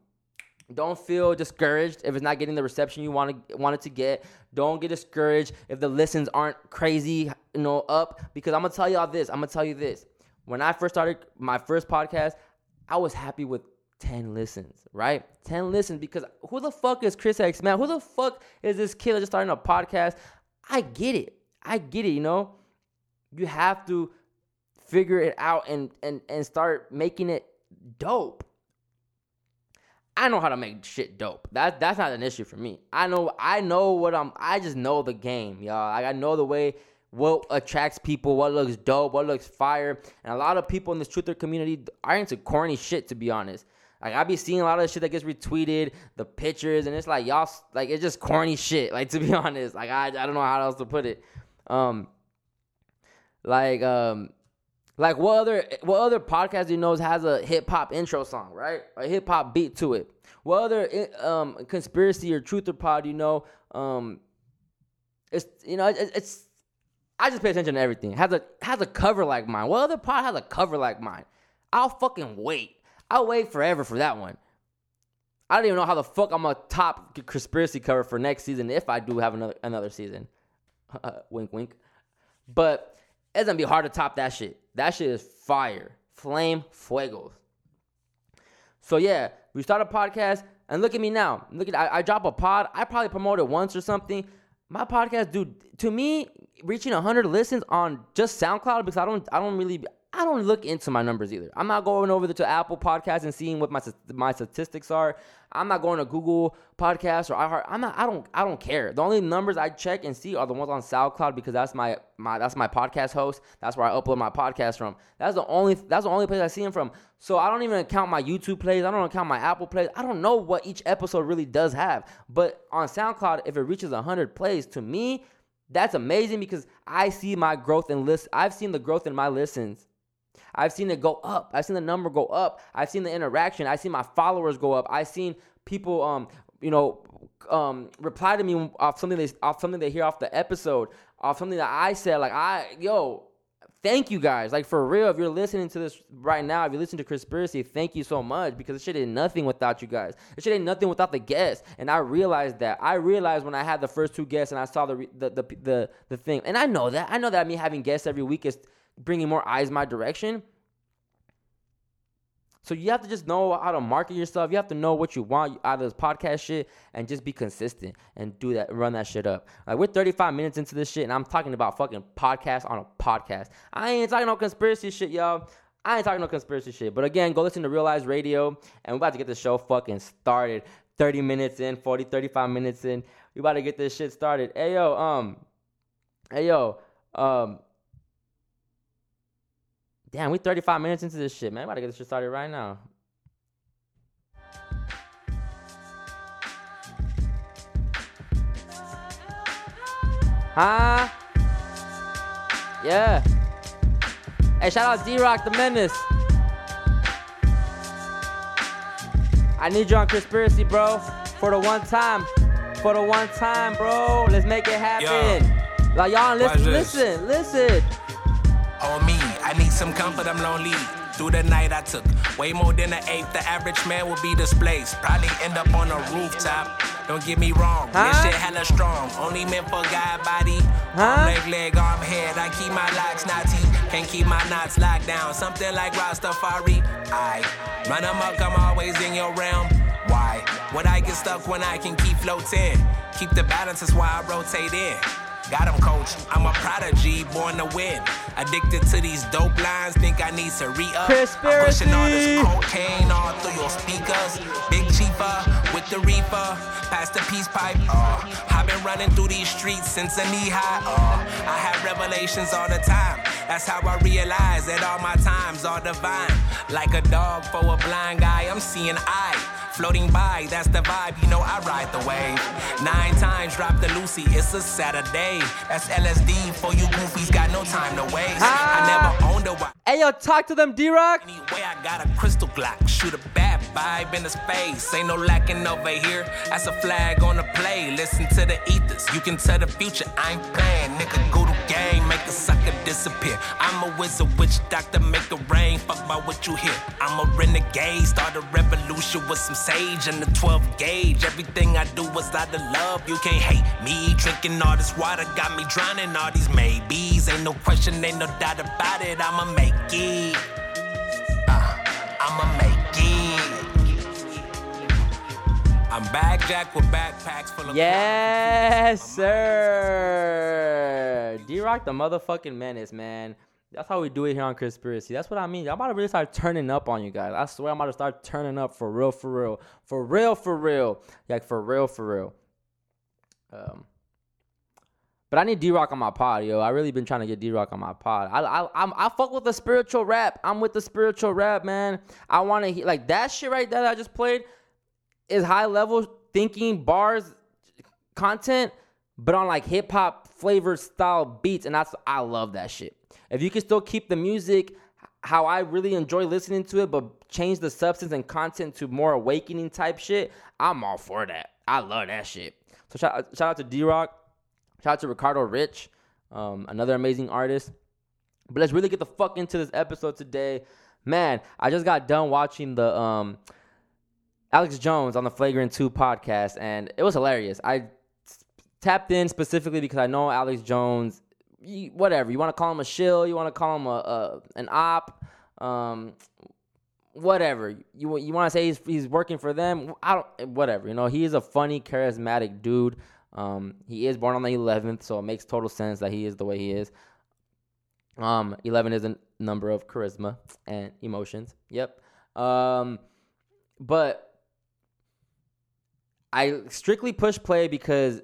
don't feel discouraged if it's not getting the reception you want to want it to get. Don't get discouraged if the listens aren't crazy, you know, up. Because I'm going to tell y'all this. I'm going to tell you this. When I first started my first podcast, I was happy with ten listens, right? ten listens, because who the fuck is Chris X Matt? Who the fuck is this kid that's just starting a podcast? I get it. I get it, you know? You have to figure it out and and, and start making it dope. I know how to make shit dope. That that's not an issue for me. I know I know what I'm I just know the game, y'all. Like I know the way what attracts people, what looks dope, what looks fire. And a lot of people in this truther community are into corny shit, to be honest. Like I be seeing a lot of the shit that gets retweeted, the pictures, and it's like y'all like it's just corny shit, like to be honest. Like I I don't know how else to put it. Um like um Like what other what other podcast you know has a hip hop intro song, right? A hip hop beat to it. What other um, Conspiracy or Truther pod you know? Um, it's you know it, it's I just pay attention to everything. It has a has a cover like mine. What other pod has a cover like mine? I'll fucking wait. I'll wait forever for that one. I don't even know how the fuck I'm gonna top Conspiracy cover for next season if I do have another another season. Wink, wink. But it's gonna be hard to top that shit. That shit is fire. Flame fuegos. So yeah, we start a podcast, and look at me now. Look at I, I drop a pod. I probably promote it once or something. My podcast, dude, to me, reaching one hundred listens on just SoundCloud, because I don't, I don't really, I don't look into my numbers either. I'm not going over to Apple Podcasts and seeing what my my statistics are. I'm not going to Google Podcasts or iHeart. I'm not. I don't. I don't care. The only numbers I check and see are the ones on SoundCloud, because that's my, my that's my podcast host. That's where I upload my podcast from. That's the only. That's the only place I see them from. So I don't even count my YouTube plays. I don't count my Apple plays. I don't know what each episode really does have. But on SoundCloud, if it reaches one hundred plays, to me, that's amazing, because I see my growth in list. I've seen the growth in my listens. I've seen it go up. I've seen the number go up. I've seen the interaction. I've seen my followers go up. I've seen people, um, you know, um, reply to me off something they off something they hear off the episode, off something that I said. Like I, yo, thank you guys. Like, for real, if you're listening to this right now, if you listen to Chrispiracy, thank you so much, because this shit ain't nothing without you guys. This shit ain't nothing without the guests. And I realized that. I realized when I had the first two guests and I saw the the the the, the thing. And I know that. I know that me having guests every week is bringing more eyes my direction. So you have to just know how to market yourself. You have to know what you want out of this podcast shit and just be consistent and do that, run that shit up. Like, we're thirty-five minutes into this shit, and I'm talking about fucking podcasts on a podcast. I ain't talking no conspiracy shit, y'all. I ain't talking no conspiracy shit. But again, go listen to Realeyes Radio, and we're about to get the show fucking started. thirty minutes in, forty, thirty-five minutes in. We about to get this shit started. Hey, yo, um, hey, yo, um. Damn, we thirty-five minutes into this shit, man. I'm about to get this shit started right now. Huh? Yeah. Hey, shout out D-Rock the Menace. I need you on Chrispiracy, bro. For the one time. For the one time, bro. Let's make it happen. Yo, like, y'all listen, listen, listen. On me. I need some comfort, I'm lonely. Through the night I took way more than an eighth. The average man will be displaced. Probably end up on a rooftop. Don't get me wrong, huh? This shit hella strong. Only meant for guy body. Huh? Leg, leg, arm, head. I keep my locks Nazi. Can't keep my knots locked down. Something like Rastafari. I run amok, I'm always in your realm. Why would I get stuck when I can keep floating? Keep the balance, that's why I rotate in. Got him, coach. I'm a prodigy, born to win. Addicted to these dope lines, think I need to re-up. I'm pushing all this cocaine all through your speakers. Big cheaper with the reaper, past the peace pipe. Uh, I've been running through these streets since a knee high. Uh, I have revelations all the time. That's how I realize that all my times are divine. Like a dog for a blind guy, I'm seeing eye. Floating by, that's the vibe, you know I ride the wave. Nine times, drop the Lucy, it's a Saturday. That's L S D for you goofies, got no time to waste. Ah. I never owned a watch. Hey, yo, talk to them, D-Rock. Anyway, I got a crystal Glock, shoot a bad vibe in the space. Ain't no lacking over here, that's a flag on the play. Listen to the ethers, you can tell the future, I ain't playing. Nigga, go to game, make a sucker disappear. I'm a wizard, witch doctor, make it rain. Fuck by what you hear, I'm a renegade. Start a revolution with some sage and the twelve gauge. Everything I do is out of love. You can't hate me. Drinking all this water got me drowning. All these maybes. Ain't no question, ain't no doubt about it. I'ma make it. Uh, I'ma make it. I'm back, Jack, with backpacks full of. Yes, sir. D-Rock the motherfucking menace, man. That's how we do it here on Chrispiracy. That's what I mean. I'm about to really start turning up on you guys. I swear I'm about to start turning up for real, for real. For real, for real. Like, for real, for real. Um, but I need D-Rock on my pod, yo. I really been trying to get D-Rock on my pod. I I I'm, I fuck with the spiritual rap. I'm with the spiritual rap, man. I want to hear, like, that shit right there that I just played is high-level thinking, bars, content, but on, like, hip-hop flavored style beats, and that's I love that shit. If you can still keep the music how I really enjoy listening to it, but change the substance and content to more awakening type shit, I'm all for that. I love that shit. So shout, shout out to D-Rock. Shout out to Ricardo Rich, um, another amazing artist. But let's really get the fuck into this episode today. Man, I just got done watching the um, Alex Jones on the Flagrant two podcast, and it was hilarious. I tapped in specifically because I know Alex Jones... You, whatever you want to call him, a shill, you want to call him a, a an op, um, whatever you you want to say he's he's working for them. I don't whatever you know. He is a funny, charismatic dude. Um, he is born on the eleventh, so it makes total sense that he is the way he is. Um, eleven is a number of charisma and emotions. Yep. Um, but I strictly push play because.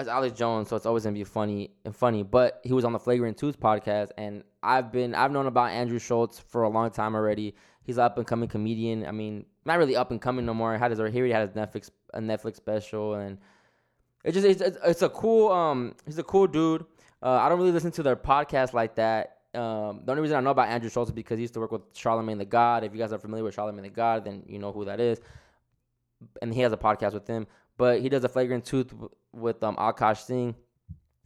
It's Alex Jones, so it's always gonna be funny and funny. But he was on the Flagrant two's podcast, and I've been I've known about Andrew Schulz for a long time already. He's an up and coming comedian. I mean, not really up and coming no more. He had his he already had his Netflix a Netflix special, and it just it's, it's a cool um he's a cool dude. Uh, I don't really listen to their podcast like that. Um, the only reason I know about Andrew Schulz is because he used to work with Charlamagne the God. If you guys are familiar with Charlamagne the God, then you know who that is, and he has a podcast with him. But he does a Flagrant two with um, Akaash Singh,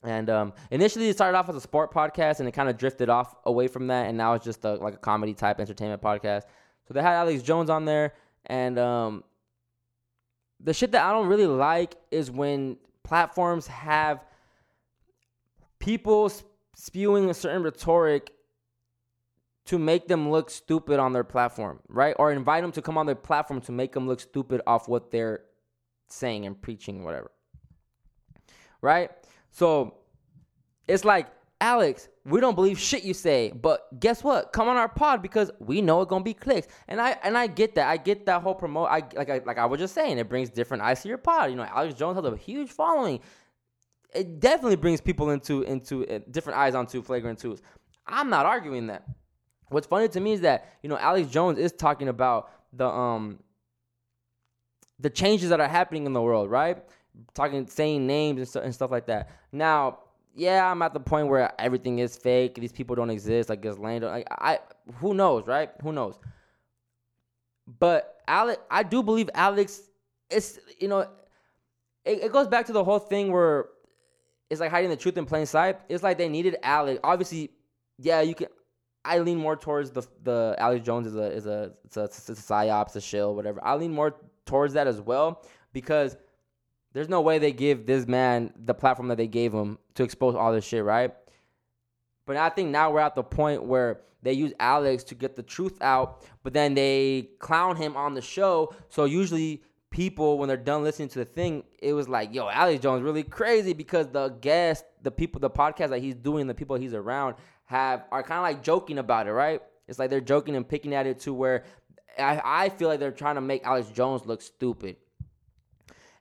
And um, initially, it started off as a sport podcast, and it kind of drifted off away from that, and now it's just a, like a comedy-type entertainment podcast. So they had Alex Jones on there, and um, the shit that I don't really like is when platforms have people spewing a certain rhetoric to make them look stupid on their platform, right? Or invite them to come on their platform to make them look stupid off what they're saying and preaching, whatever, right? So it's like, Alex, we don't believe shit you say, but guess what? Come on our pod because we know it's gonna be clicks. And I and I get that. I get that whole promote. I like I, like I was just saying, it brings different eyes to your pod. You know, Alex Jones has a huge following. It definitely brings people into into uh, different eyes onto Flagrant twos. I'm not arguing that. What's funny to me is that, you know, Alex Jones is talking about the um the changes that are happening in the world, right? Talking, saying names and, st- and stuff like that. Now, yeah, I'm at the point where everything is fake. These people don't exist. Like this land, like I, who knows, right? Who knows? But Alex, I do believe Alex. It's you know, it, it goes back to the whole thing where it's like hiding the truth in plain sight. It's like they needed Alex. Obviously, yeah, you can. I lean more towards the the Alex Jones is a is a it's a, it's a psyops, a shill, whatever. I lean more towards that as well because there's no way they give this man the platform that they gave him to expose all this shit, right? But I think now we're at the point where they use Alex to get the truth out, but then they clown him on the show. So usually people, when they're done listening to the thing, it was like, yo, Alex Jones really crazy because the guests, the people, the podcast that he's doing, the people he's around have are kind of like joking about it, right? It's like they're joking and picking at it to where I, I feel like they're trying to make Alex Jones look stupid.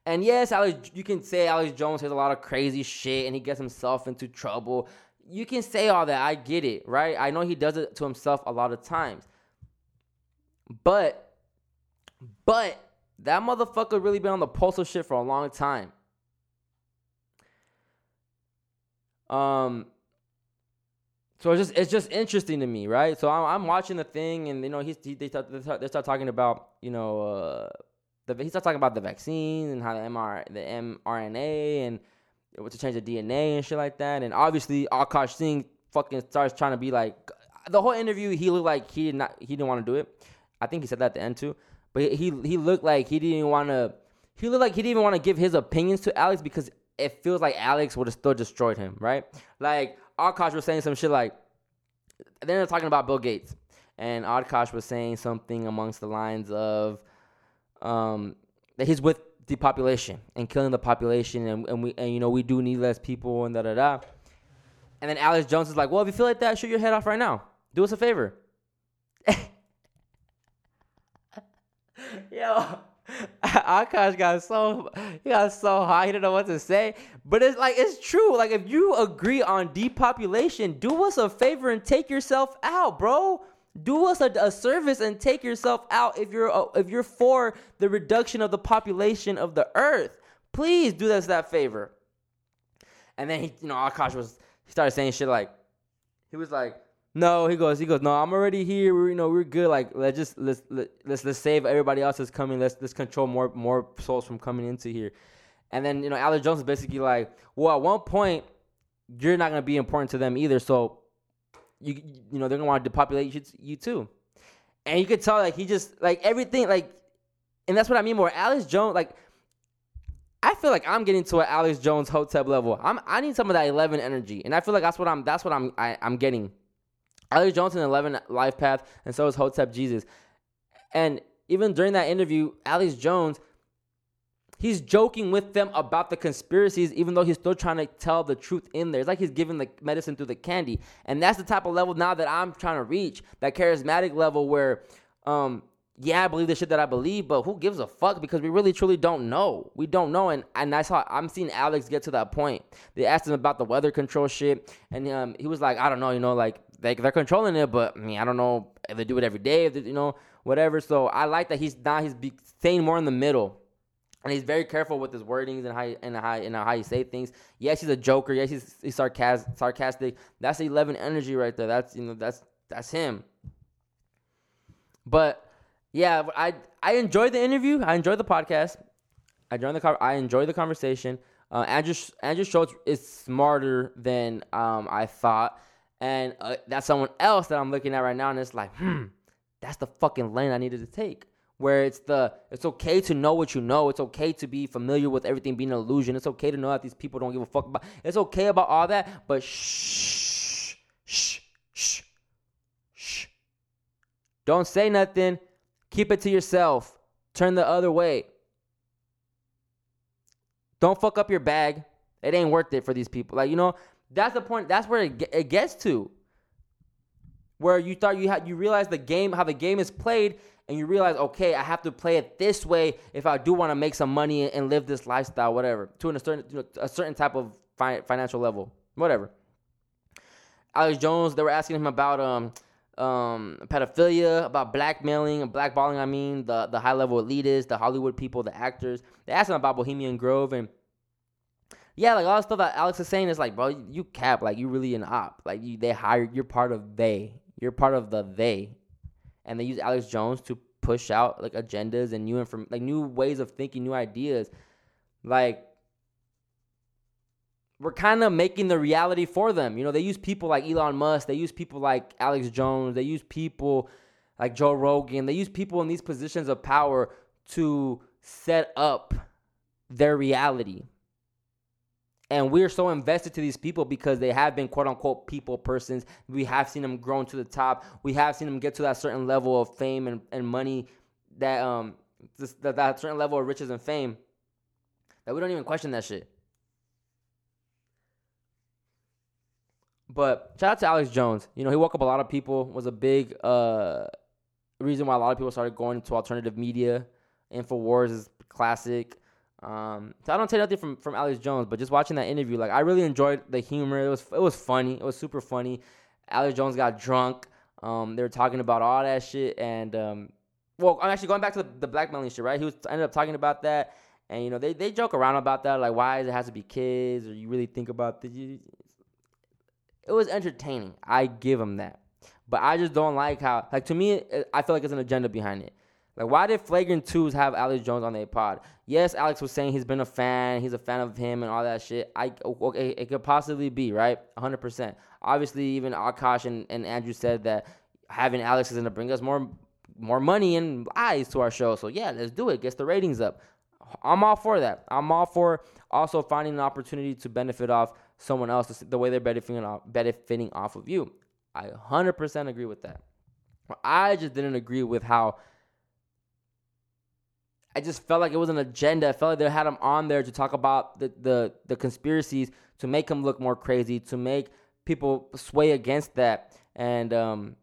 And yes, Alex, you can say Alex Jones has a lot of crazy shit and he gets himself into trouble. You can say all that. I get it, right? I know he does it to himself a lot of times. But, but that motherfucker really been on the pulse of shit for a long time. Um, so it's just it's just interesting to me, right? So I'm, I'm watching the thing, and you know he's he, they start, they start, they start talking about you know. Uh, The, he starts talking about the vaccine and how the M R, the mRNA and what to change the D N A and shit like that. And obviously, Akaash Singh fucking starts trying to be like the whole interview. He looked like he did not, he didn't want to do it. I think he said that at the end too. But he he, he looked like he didn't want to. He looked like he didn't even want to give his opinions to Alex because it feels like Alex would have still destroyed him, right? Like Akaash was saying some shit like then they're talking about Bill Gates, and Akaash was saying something amongst the lines of. Um, that he's with depopulation and killing the population, and, and we and you know we do need less people and da da da. And then Alex Jones is like, "Well, if you feel like that, shoot your head off right now. Do us a favor." Yo, Akaash got so he got so high he didn't know what to say, but it's like it's true. Like if you agree on depopulation, do us a favor and take yourself out, bro. Do us a, a service and take yourself out if you're uh, if you're for the reduction of the population of the earth. Please do us that favor. And then he, you know, Akaash was he started saying shit like he was like, no, he goes, he goes, no, I'm already here. We're, you know, we're good. Like let's just let's let's let's save everybody else that's coming. Let's let's control more more souls from coming into here. And then you know, Alex Jones is basically like, well, at one point you're not gonna be important to them either, so. You you know, they're going to want to depopulate you, you too. And you could tell, like, he just, like, everything, like, and that's what I mean more. Alex Jones, like, I feel like I'm getting to an Alex Jones Hotep level. I'm, I need some of that eleven energy. And I feel like that's what I'm, that's what I'm, I, I'm getting. Alex Jones is an eleven life path, and so is Hotep Jesus. And even during that interview, Alex Jones, he's joking with them about the conspiracies, even though he's still trying to tell the truth in there. It's like he's giving the medicine through the candy. And that's the type of level now that I'm trying to reach, that charismatic level where, um, yeah, I believe the shit that I believe, but who gives a fuck? Because we really, truly don't know. We don't know. And, and I saw, I'm seeing Alex get to that point. They asked him about the weather control shit. And um, he was like, I don't know, you know, like they, they're controlling it, but I mean, I don't know if they do it every day, if they, you know, whatever. So I like that he's now he's be, staying more in the middle. And he's very careful with his wordings and how he, and how and how you say things. Yes, he's a joker. Yes, he's, he's sarcastic. Sarcastic. That's eleven energy right there. That's you know that's that's him. But yeah, I I enjoyed the interview. I enjoyed the podcast. I joined the I enjoyed the conversation. Uh, Andrew Andrew Schulz is smarter than um, I thought, and uh, that's someone else that I'm looking at right now, and it's like, hmm, that's the fucking lane I needed to take. Where it's the it's okay to know what you know. It's okay to be familiar with everything being an illusion. It's okay to know that these people don't give a fuck about. It's okay about all that, but shh, shh, shh, shh. Don't say nothing. Keep it to yourself. Turn the other way. Don't fuck up your bag. It ain't worth it for these people. Like, you know, that's the point. That's where it, it gets to. Where you thought you had, you realize the game, how the game is played, and you realize, okay, I have to play it this way if I do want to make some money and live this lifestyle, whatever, to a certain, you know, a certain type of fi- financial level, whatever. Alex Jones, they were asking him about um, um, pedophilia, about blackmailing, and blackballing, I mean, the, the high-level elitists, the Hollywood people, the actors. They asked him about Bohemian Grove, and yeah, like all the stuff that Alex is saying is like, bro, you cap, like you really an op. Like you, they hired, you're part of they. You're part of the they. And they use Alex Jones to push out like agendas and new inform- like new ways of thinking, new ideas. Like we're kind of making the reality for them. You know, they use people like Elon Musk, they use people like Alex Jones, they use people like Joe Rogan, they use people in these positions of power to set up their reality. And we're so invested to these people because they have been, quote unquote, people persons. We have seen them grown to the top. We have seen them get to that certain level of fame and, and money, that um this, that, that certain level of riches and fame, that we don't even question that shit. But shout out to Alex Jones. You know, he woke up a lot of people, was a big uh, reason why a lot of people started going to alternative media. InfoWars is classic. Um, so I don't take nothing from, from Alex Jones, but just watching that interview, like I really enjoyed the humor. It was it was funny. It was super funny. Alex Jones got drunk. Um, they were talking about all that shit, and um, well, I'm actually going back to the, the blackmailing shit, right? He was ended up talking about that, and you know they, they joke around about that, like why does it have to be kids, or you really think about this. It was entertaining. I give him that, but I just don't like how, like to me, I feel like there's an agenda behind it. Like, why did Flagrant two's have Alex Jones on their pod? Yes, Alex was saying he's been a fan. He's a fan of him and all that shit. I, okay, it could possibly be, right? one hundred percent. Obviously, even Akaash and, and Andrew said that having Alex is going to bring us more more money and eyes to our show. So, yeah, let's do it. Gets the ratings up. I'm all for that. I'm all for also finding an opportunity to benefit off someone else the way they're benefiting off, benefiting off of you. I one hundred percent agree with that. I just didn't agree with how... I just felt like it was an agenda. I felt like they had him on there to talk about the, the, the conspiracies, to make him look more crazy, to make people sway against that. And um,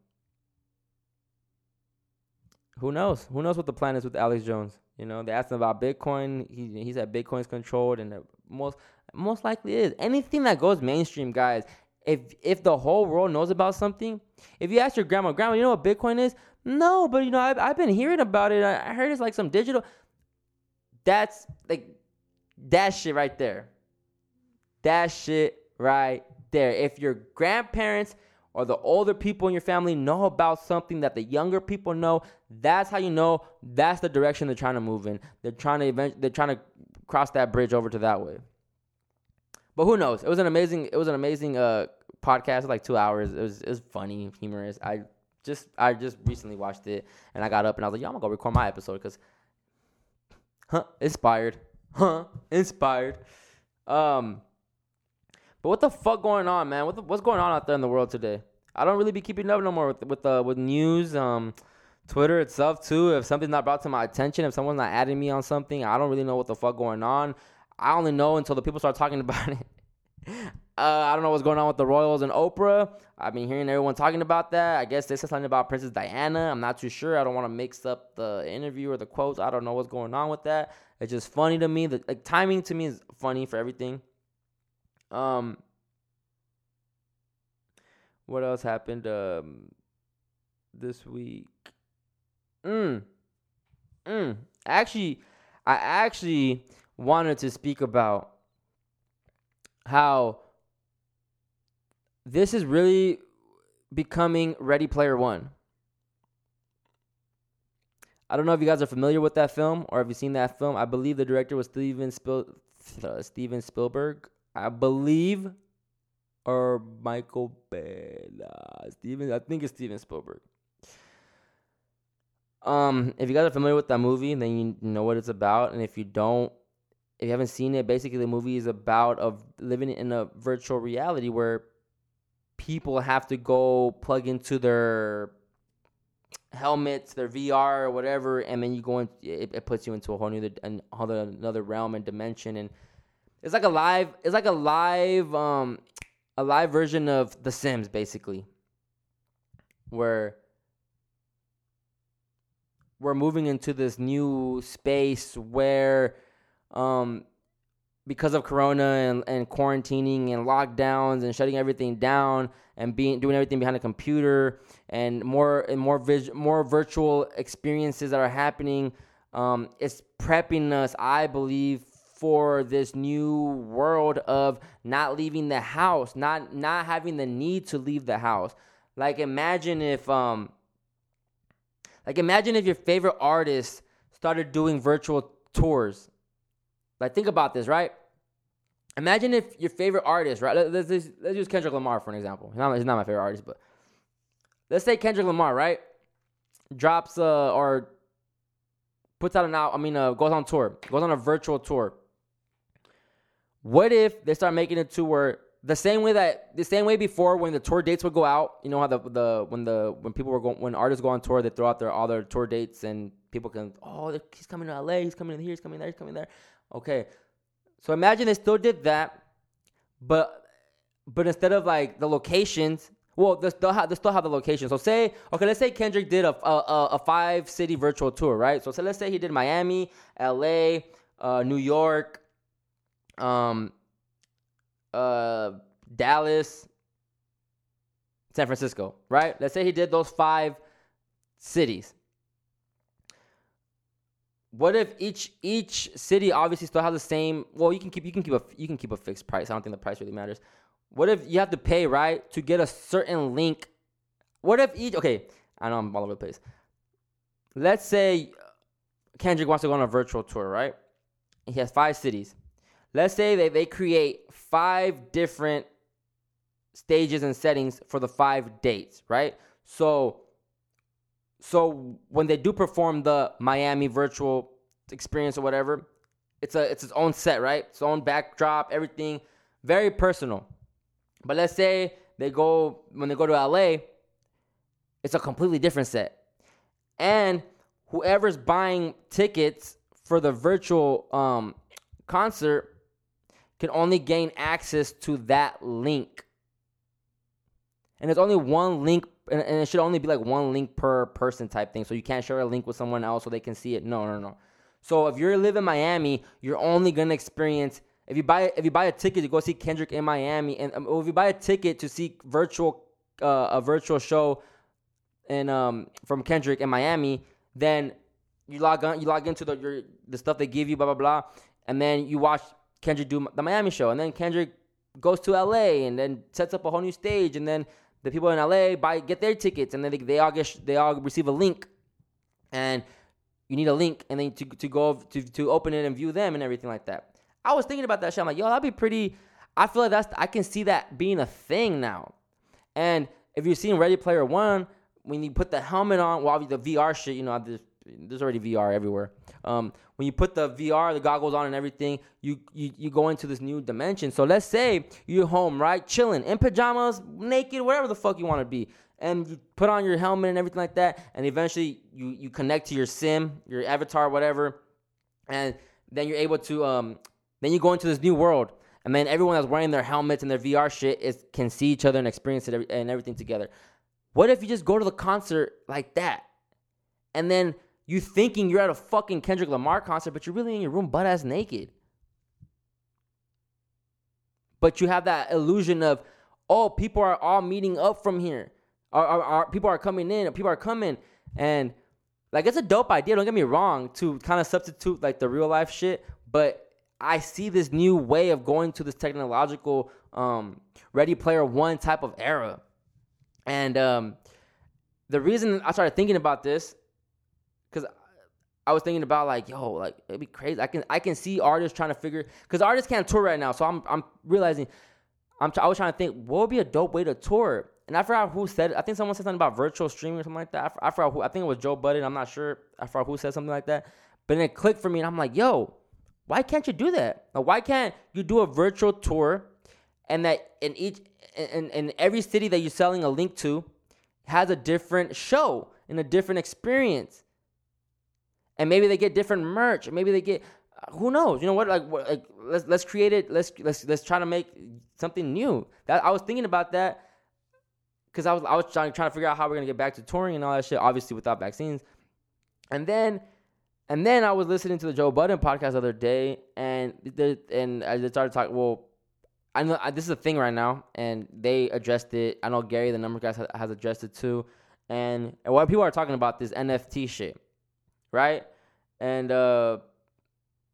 who knows? Who knows what the plan is with Alex Jones? You know, they asked him about Bitcoin. He he said Bitcoin's controlled, and it most most likely is. Anything that goes mainstream, guys. If if the whole world knows about something, if you ask your grandma, grandma, you know what Bitcoin is? No, but you know, I've I've been hearing about it. I heard it's like some digital. That's like that shit right there. That shit right there. If your grandparents or the older people in your family know about something that the younger people know, that's how you know that's the direction they're trying to move in. They're trying to event- they're trying to cross that bridge over to that way. But who knows? It was an amazing it was an amazing uh podcast, like two hours. It was it was funny, humorous. I just I just recently watched it, and I got up and I was like, "Yo, I'm gonna go record my episode because." Huh, inspired. Huh, inspired. Um, but what the fuck going on, man? What the, what's going on out there in the world today? I don't really be keeping up no more with with uh, with news. Um, Twitter itself too. If something's not brought to my attention, if someone's not adding me on something, I don't really know what the fuck going on. I only know until the people start talking about it. uh, I don't know what's going on with the royals and Oprah. I've been hearing everyone talking about that. I guess they said something about Princess Diana. I'm not too sure. I don't want to mix up the interview or the quotes. I don't know what's going on with that. It's just funny to me. The like, timing to me is funny for everything. Um, what else happened um, this week? Mm. Mm. Actually, I actually wanted to speak about how this is really becoming Ready Player One. I don't know if you guys are familiar with that film or if you've seen that film. I believe the director was Steven Spiel- uh, Steven Spielberg, I believe, or Michael Bella. Steven, I think it's Steven Spielberg. Um, if you guys are familiar with that movie, then you know what it's about. And if you don't, if you haven't seen it, basically the movie is about of living in a virtual reality where people have to go plug into their helmets, their V R or whatever, and then you go in, it, it puts you into a whole new, another, another realm and dimension, and it's like a live, it's like a live, um, a live version of The Sims, basically, where we're moving into this new space where, um, because of Corona and, and quarantining and lockdowns and shutting everything down and being doing everything behind a computer and more and more vis- more virtual experiences that are happening, um, it's prepping us, I believe, for this new world of not leaving the house, not not having the need to leave the house. Like imagine if, um, like imagine if your favorite artist started doing virtual tours. Like, think about this, right? Imagine if your favorite artist, right? Let's, let's, let's use Kendrick Lamar for an example. He's not, he's not my favorite artist, but let's say Kendrick Lamar, right? Drops uh, or puts out an album, I mean, uh, goes on tour, goes on a virtual tour. What if they start making it to where the same way that the same way before when the tour dates would go out, you know how the the when the when people were going when artists go on tour, they throw out their all their tour dates and people can, oh, he's coming to L A, he's coming here, he's coming there, he's coming there. Okay, so imagine they still did that, but but instead of like the locations, well, they still have, they still have the locations. So say, okay, let's say Kendrick did a a, a five city virtual tour, right? So, so let's say he did Miami, L A, uh, New York, um, uh, Dallas, San Francisco, right? Let's say he did those five cities. What if each each city obviously still has the same? Well, you can keep you can keep a you can keep a fixed price. I don't think the price really matters. What if you have to pay, right, to get a certain link? What if each? Okay, I know I'm all over the place. Let's say Kendrick wants to go on a virtual tour, right? He has five cities. Let's say they they create five different stages and settings for the five dates, right? So. So when they do perform the Miami virtual experience or whatever, it's a it's its own set, right? Its own backdrop, everything, very personal. But let's say they go when they go to L A, it's a completely different set. And whoever's buying tickets for the virtual um, concert can only gain access to that link. And there's only one link. And it should only be like one link per person type thing. So you can't share a link with someone else so they can see it. No, no, no. So if you live in Miami, you're only gonna experience if you buy if you buy a ticket to go see Kendrick in Miami, and um, if you buy a ticket to see virtual uh, a virtual show and um from Kendrick in Miami, then you log on, you log into the your, the stuff they give you, blah blah blah, and then you watch Kendrick do the Miami show, and then Kendrick goes to L A and then sets up a whole new stage, and then. The people in L A buy get their tickets, and then they, they all get they all receive a link, and you need a link, and then to to go to to open it and view them and everything like that. I was thinking about that shit. I'm like, yo, that'd be pretty. I feel like that's I can see that being a thing now. And if you've seen Ready Player One, when you put the helmet on, well, the V R shit, you know, there's, there's already V R everywhere. Um, when you put the V R, the goggles on, and everything, you you you go into this new dimension. So let's say you're home, right, chilling in pajamas, naked, whatever the fuck you want to be, and you put on your helmet and everything like that, and eventually you you connect to your sim, your avatar, whatever, and then you're able to um then you go into this new world, and then everyone that's wearing their helmets and their V R shit is can see each other and experience it and everything together. What if you just go to the concert like that, and then you thinking you're at a fucking Kendrick Lamar concert, but you're really in your room butt-ass naked. But you have that illusion of, oh, people are all meeting up from here. Or, or, or people are coming in. People are coming. And, like, it's a dope idea. Don't get me wrong, to kind of substitute, like, the real-life shit. But I see this new way of going to this technological um, Ready Player One type of era. And um, the reason I started thinking about this, because I was thinking about like, yo, like it'd be crazy. I can I can see artists trying to figure, because artists can't tour right now. So I'm I'm realizing, I'm I was trying to think what would be a dope way to tour, and I forgot who said it. I think someone said something about virtual streaming or something like that. I, I forgot who. I think it was Joe Budden. I'm not sure. I forgot who said something like that. But then it clicked for me, and I'm like, yo, why can't you do that? Like, why can't you do a virtual tour, and that in each in in every city that you're selling a link to has a different show and a different experience. And maybe they get different merch. Maybe they get, who knows? You know what? Like, what, like let's let's create it. Let's let's let's try to make something new. That I was thinking about that because I was I was trying, trying to figure out how we're gonna get back to touring and all that shit. Obviously without vaccines. And then and then I was listening to the Joe Budden podcast the other day, and the, and I started talking. Well, I know I, this is a thing right now, and they addressed it. I know Gary, the number guy, has, has addressed it too. And, and what people are talking about this N F T shit. Right? And, uh,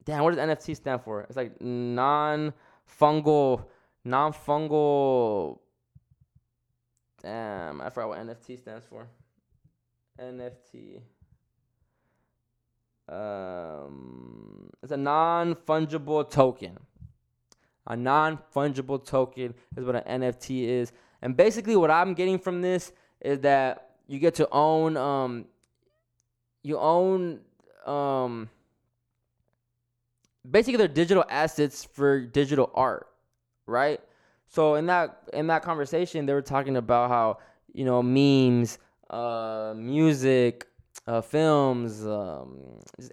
damn, what does N F T stand for? It's like non-fungible, non-fungible, damn, I forgot what N F T stands for. N F T. Um, it's a non-fungible token. A non-fungible token is what an N F T is. And basically what I'm getting from this is that you get to own, um, You own, um, basically, they're digital assets for digital art, right? So in that in that conversation, they were talking about how, you know, memes, uh, music, uh, films, um,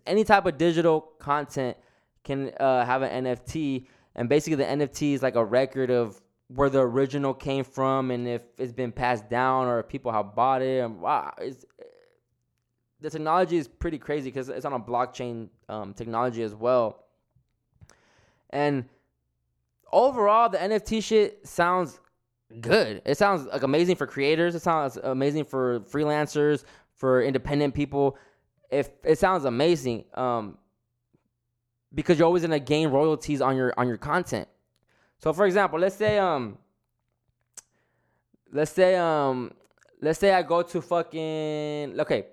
any type of digital content can uh, have an N F T, and basically the N F T is like a record of where the original came from, and if it's been passed down or if people have bought it. And wow, it's the technology is pretty crazy because it's on a blockchain um, technology as well. And overall, the N F T shit sounds good. It sounds like amazing for creators. It sounds amazing for freelancers, for independent people. If it sounds amazing, um, because you're always gonna gain royalties on your on your content. So, for example, let's say um, let's say um, let's say I go to fucking okay.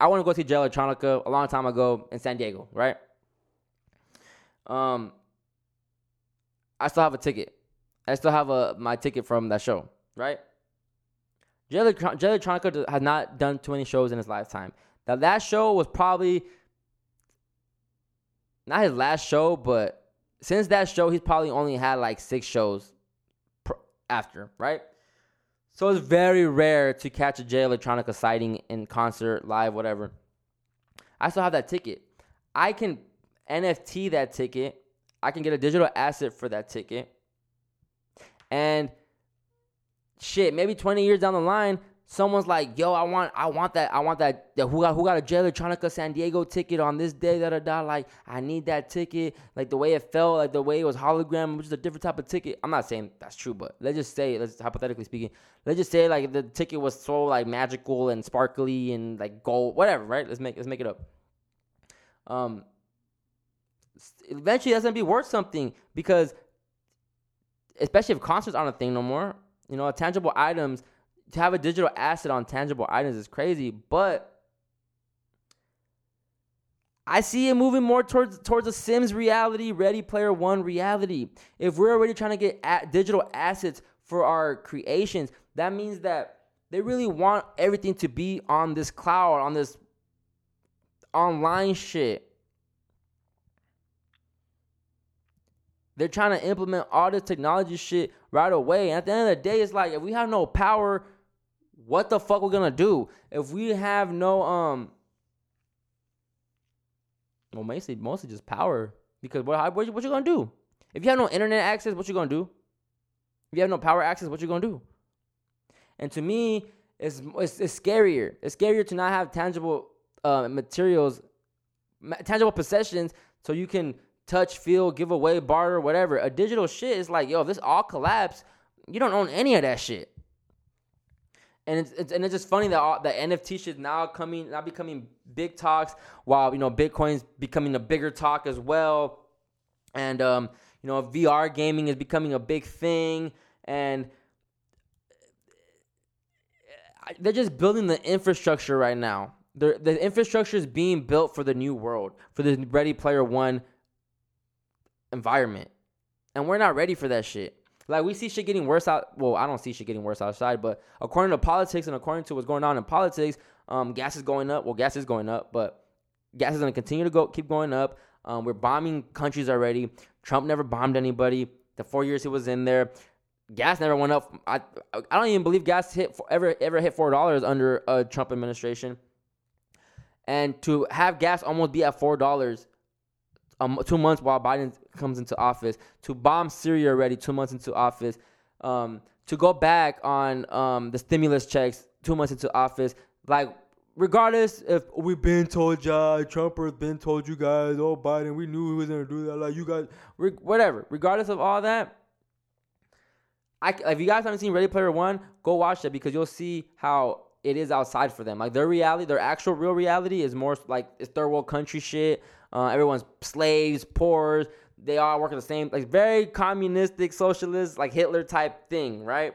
I want to go to Jay Electronica a long time ago in San Diego, right? Um, I still have a ticket. I still have a my ticket from that show, right? Jay Electron- Jay Electronica has not done too many shows in his lifetime. Now, that show was probably not his last show, but since that show, he's probably only had like six shows pr- after, right? So it's very rare to catch a Jay Electronica sighting in concert, live, whatever. I still have that ticket. I can N F T that ticket. I can get a digital asset for that ticket. And shit, maybe twenty years down the line, someone's like, "Yo, I want, I want that, I want that. Who got, who got a Jay Electronica San Diego ticket on this day? Da da da. Like, I need that ticket. Like the way it felt, like the way it was hologram, which is a different type of ticket." I'm not saying that's true, but let's just say, let's hypothetically speaking, let's just say like the ticket was so like magical and sparkly and like gold, whatever. Right? Let's make, let's make it up. Um, eventually that's gonna be worth something because, especially if concerts aren't a thing no more, you know, tangible items. To have a digital asset on tangible items is crazy, but I see it moving more towards towards a Sims reality, Ready Player One reality. If we're already trying to get at digital assets for our creations, that means that they really want everything to be on this cloud, on this online shit. They're trying to implement all this technology shit right away. And at the end of the day, it's like, if we have no power, what the fuck we're gonna do? If we have no um, well, mostly mostly just power, because what what, what you gonna do? If you have no internet access, what you gonna do? If you have no power access, what you gonna do? And to me, it's it's, it's scarier. It's scarier to not have tangible uh, materials, ma- tangible possessions, so you can touch, feel, give away, barter, whatever. A digital shit is like, yo, if this all collapsed, you don't own any of that shit. And it's, it's and it's just funny that all, the N F T shit now coming, now becoming big talks, while, you know, Bitcoin's becoming a bigger talk as well, and um, you know, V R gaming is becoming a big thing, and they're just building the infrastructure right now. The, the infrastructure is being built for the new world, for the Ready Player One environment. And we're not ready for that shit. Like, we see shit getting worse out. Well, I don't see shit getting worse outside, but according to politics and according to what's going on in politics, um, gas is going up. Well, gas is going up, but gas is going to continue to go, keep going up. Um, we're bombing countries already. Trump never bombed anybody. The four years he was in there, gas never went up. I I don't even believe gas hit ever ever hit four dollars under a Trump administration. And to have gas almost be at four dollars um, two months while Biden comes into office, to bomb Syria already two months into office, um, to go back on um, the stimulus checks two months into office, like, regardless if we've been told y'all, Trumpers been told you guys, oh, Biden, we knew he was going to do that, like, you guys, re- whatever. Regardless of all that, I, if you guys haven't seen Ready Player One, go watch that, because you'll see how it is outside for them. Like, their reality, their actual real reality is more like it's third world country shit. Uh, everyone's slaves, poor. They all work at the same, like, very communistic, socialist, like Hitler type thing, right?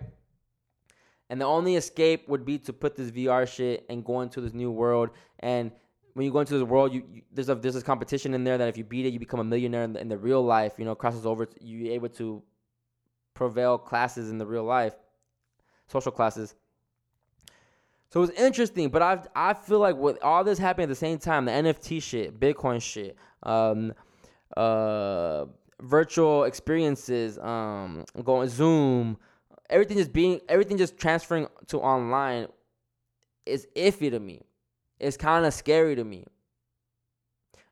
And the only escape would be to put this V R shit and go into this new world. And when you go into this world, you, you there's a there's this competition in there that if you beat it, you become a millionaire in the, in the real life. You know, crosses over. You're able to prevail classes in the real life, social classes. So it was interesting, but I I feel like with all this happening at the same time, the N F T shit, Bitcoin shit, um, uh, virtual experiences, um, going Zoom, everything just being everything just transferring to online is iffy to me. It's kind of scary to me.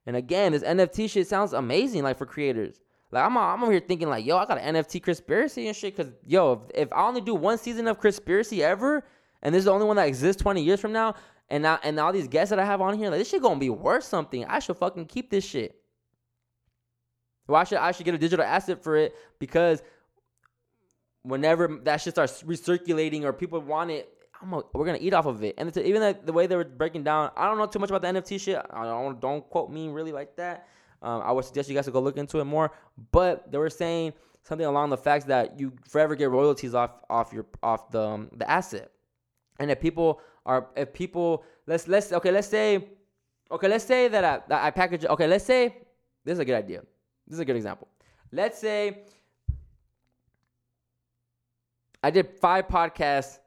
And again, this N F T shit sounds amazing, like, for creators. Like, I'm I'm over here thinking like, yo, I got an N F T Chrispiracy and shit, because yo, if, if I only do one season of Chrispiracy ever, and this is the only one that exists twenty years from now, and now, and all these guests that I have on here, like, this shit gonna be worth something. I should fucking keep this shit. Why should I should get a digital asset for it? Because whenever that shit starts recirculating or people want it, I'm a, we're gonna eat off of it. And it's, even the, the way they were breaking down, I don't know too much about the N F T shit. I don't don't quote me really like that. Um, I would suggest you guys to go look into it more. But they were saying something along the facts that you forever get royalties off off your off the um, the asset. And if people are, if people, let's, let's, okay, let's say, okay, let's say that I, that I package, okay, let's say, this is a good idea. This is a good example. Let's say I did five podcasts,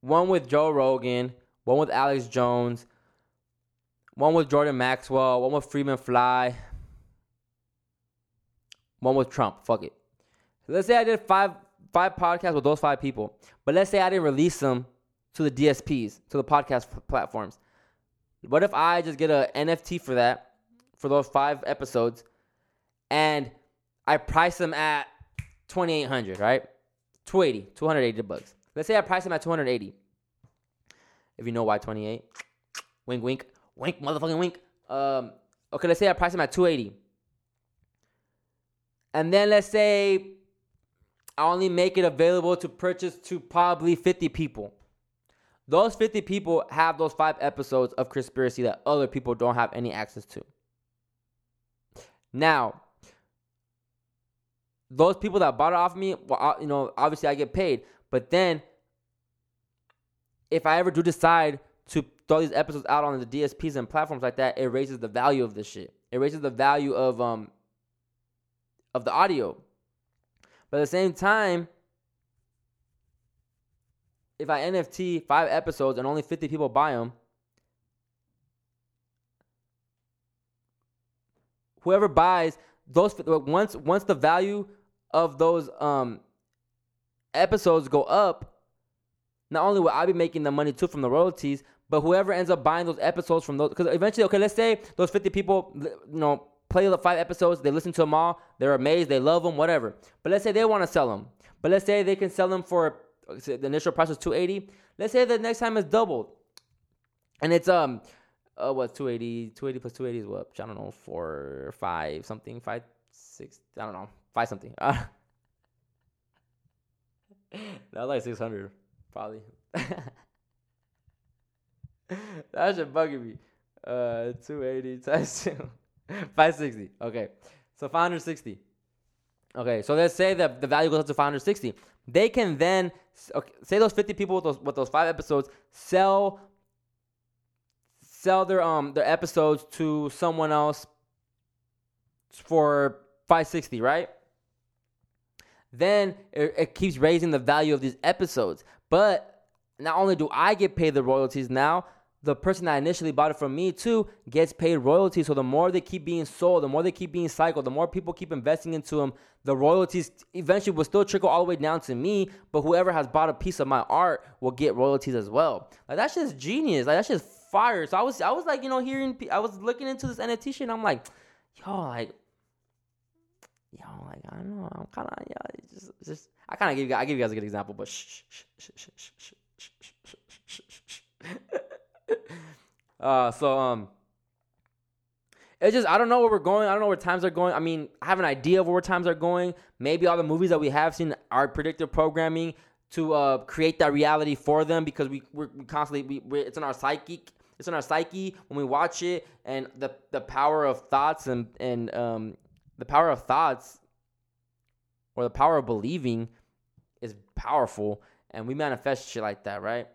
one with Joe Rogan, one with Alex Jones, one with Jordan Maxwell, one with Freeman Fly, one with Trump. Fuck it. So let's say I did five, five podcasts with those five people, but let's say I didn't release them to the D S Ps, to the podcast platforms. What if I just get an N F T for that, for those five episodes, and I price them at twenty-eight hundred, right? two eighty, two hundred eighty bucks. Let's say I price them at two hundred eighty. If you know why twenty-eight, wink, wink, wink, motherfucking wink. Um, okay, let's say I price them at two eighty. And then let's say I only make it available to purchase to probably fifty people. Those fifty people have those five episodes of Chrispiracy that other people don't have any access to. Now, those people that bought it off me, well, I, you know, obviously I get paid. But then, if I ever do decide to throw these episodes out on the D S Ps and platforms like that, it raises the value of this shit. It raises the value of um of the audio. But at the same time, if I N F T five episodes and only fifty people buy them, whoever buys those, once once the value of those um, episodes go up, not only will I be making the money too from the royalties, but whoever ends up buying those episodes from those, because eventually, okay, let's say those fifty people, you know, play the five episodes, they listen to them all, they're amazed, they love them, whatever. But let's say they want to sell them. But let's say they can sell them for, the initial price was two eighty. Let's say the next time it's doubled, and it's um, uh, what two eighty? two eighty plus two eighty is what? I don't know, four or five something, five six. I don't know, five something. Uh, that was like six hundred probably. That shit bugging me. Uh, two eighty times two, five sixty. Okay, so five hundred sixty. Okay, so let's say that the value goes up to five hundred sixty. They can then, okay, say those fifty people with those, with those five episodes, sell sell their um their episodes to someone else for five sixty, right? Then it, it keeps raising the value of these episodes. But not only do I get paid the royalties now, the person that initially bought it from me too gets paid royalties. So the more they keep being sold, the more they keep being cycled, the more people keep investing into them, the royalties eventually will still trickle all the way down to me, but whoever has bought a piece of my art will get royalties as well. Like, that's just genius. Like, that's just fire. So I was, I was like, you know, hearing, I was looking into this N F T shit, and I'm like, yo, like, yo, like, I don't know, I'm kind of, yeah, just, just, I kind of give you, I give you guys a good example, but shh, shh, shh, shh, shh, shh, shh, shh, shh, shh, shh. Uh, so um, it's just, I don't know where we're going. I don't know where times are going. I mean, I have an idea of where times are going. Maybe all the movies that we have seen are predictive programming to uh create that reality for them, because we we're, we constantly we we're, it's in our psyche. It's in our psyche when we watch it, and the the power of thoughts and and um the power of thoughts or the power of believing is powerful, and we manifest shit like that, right?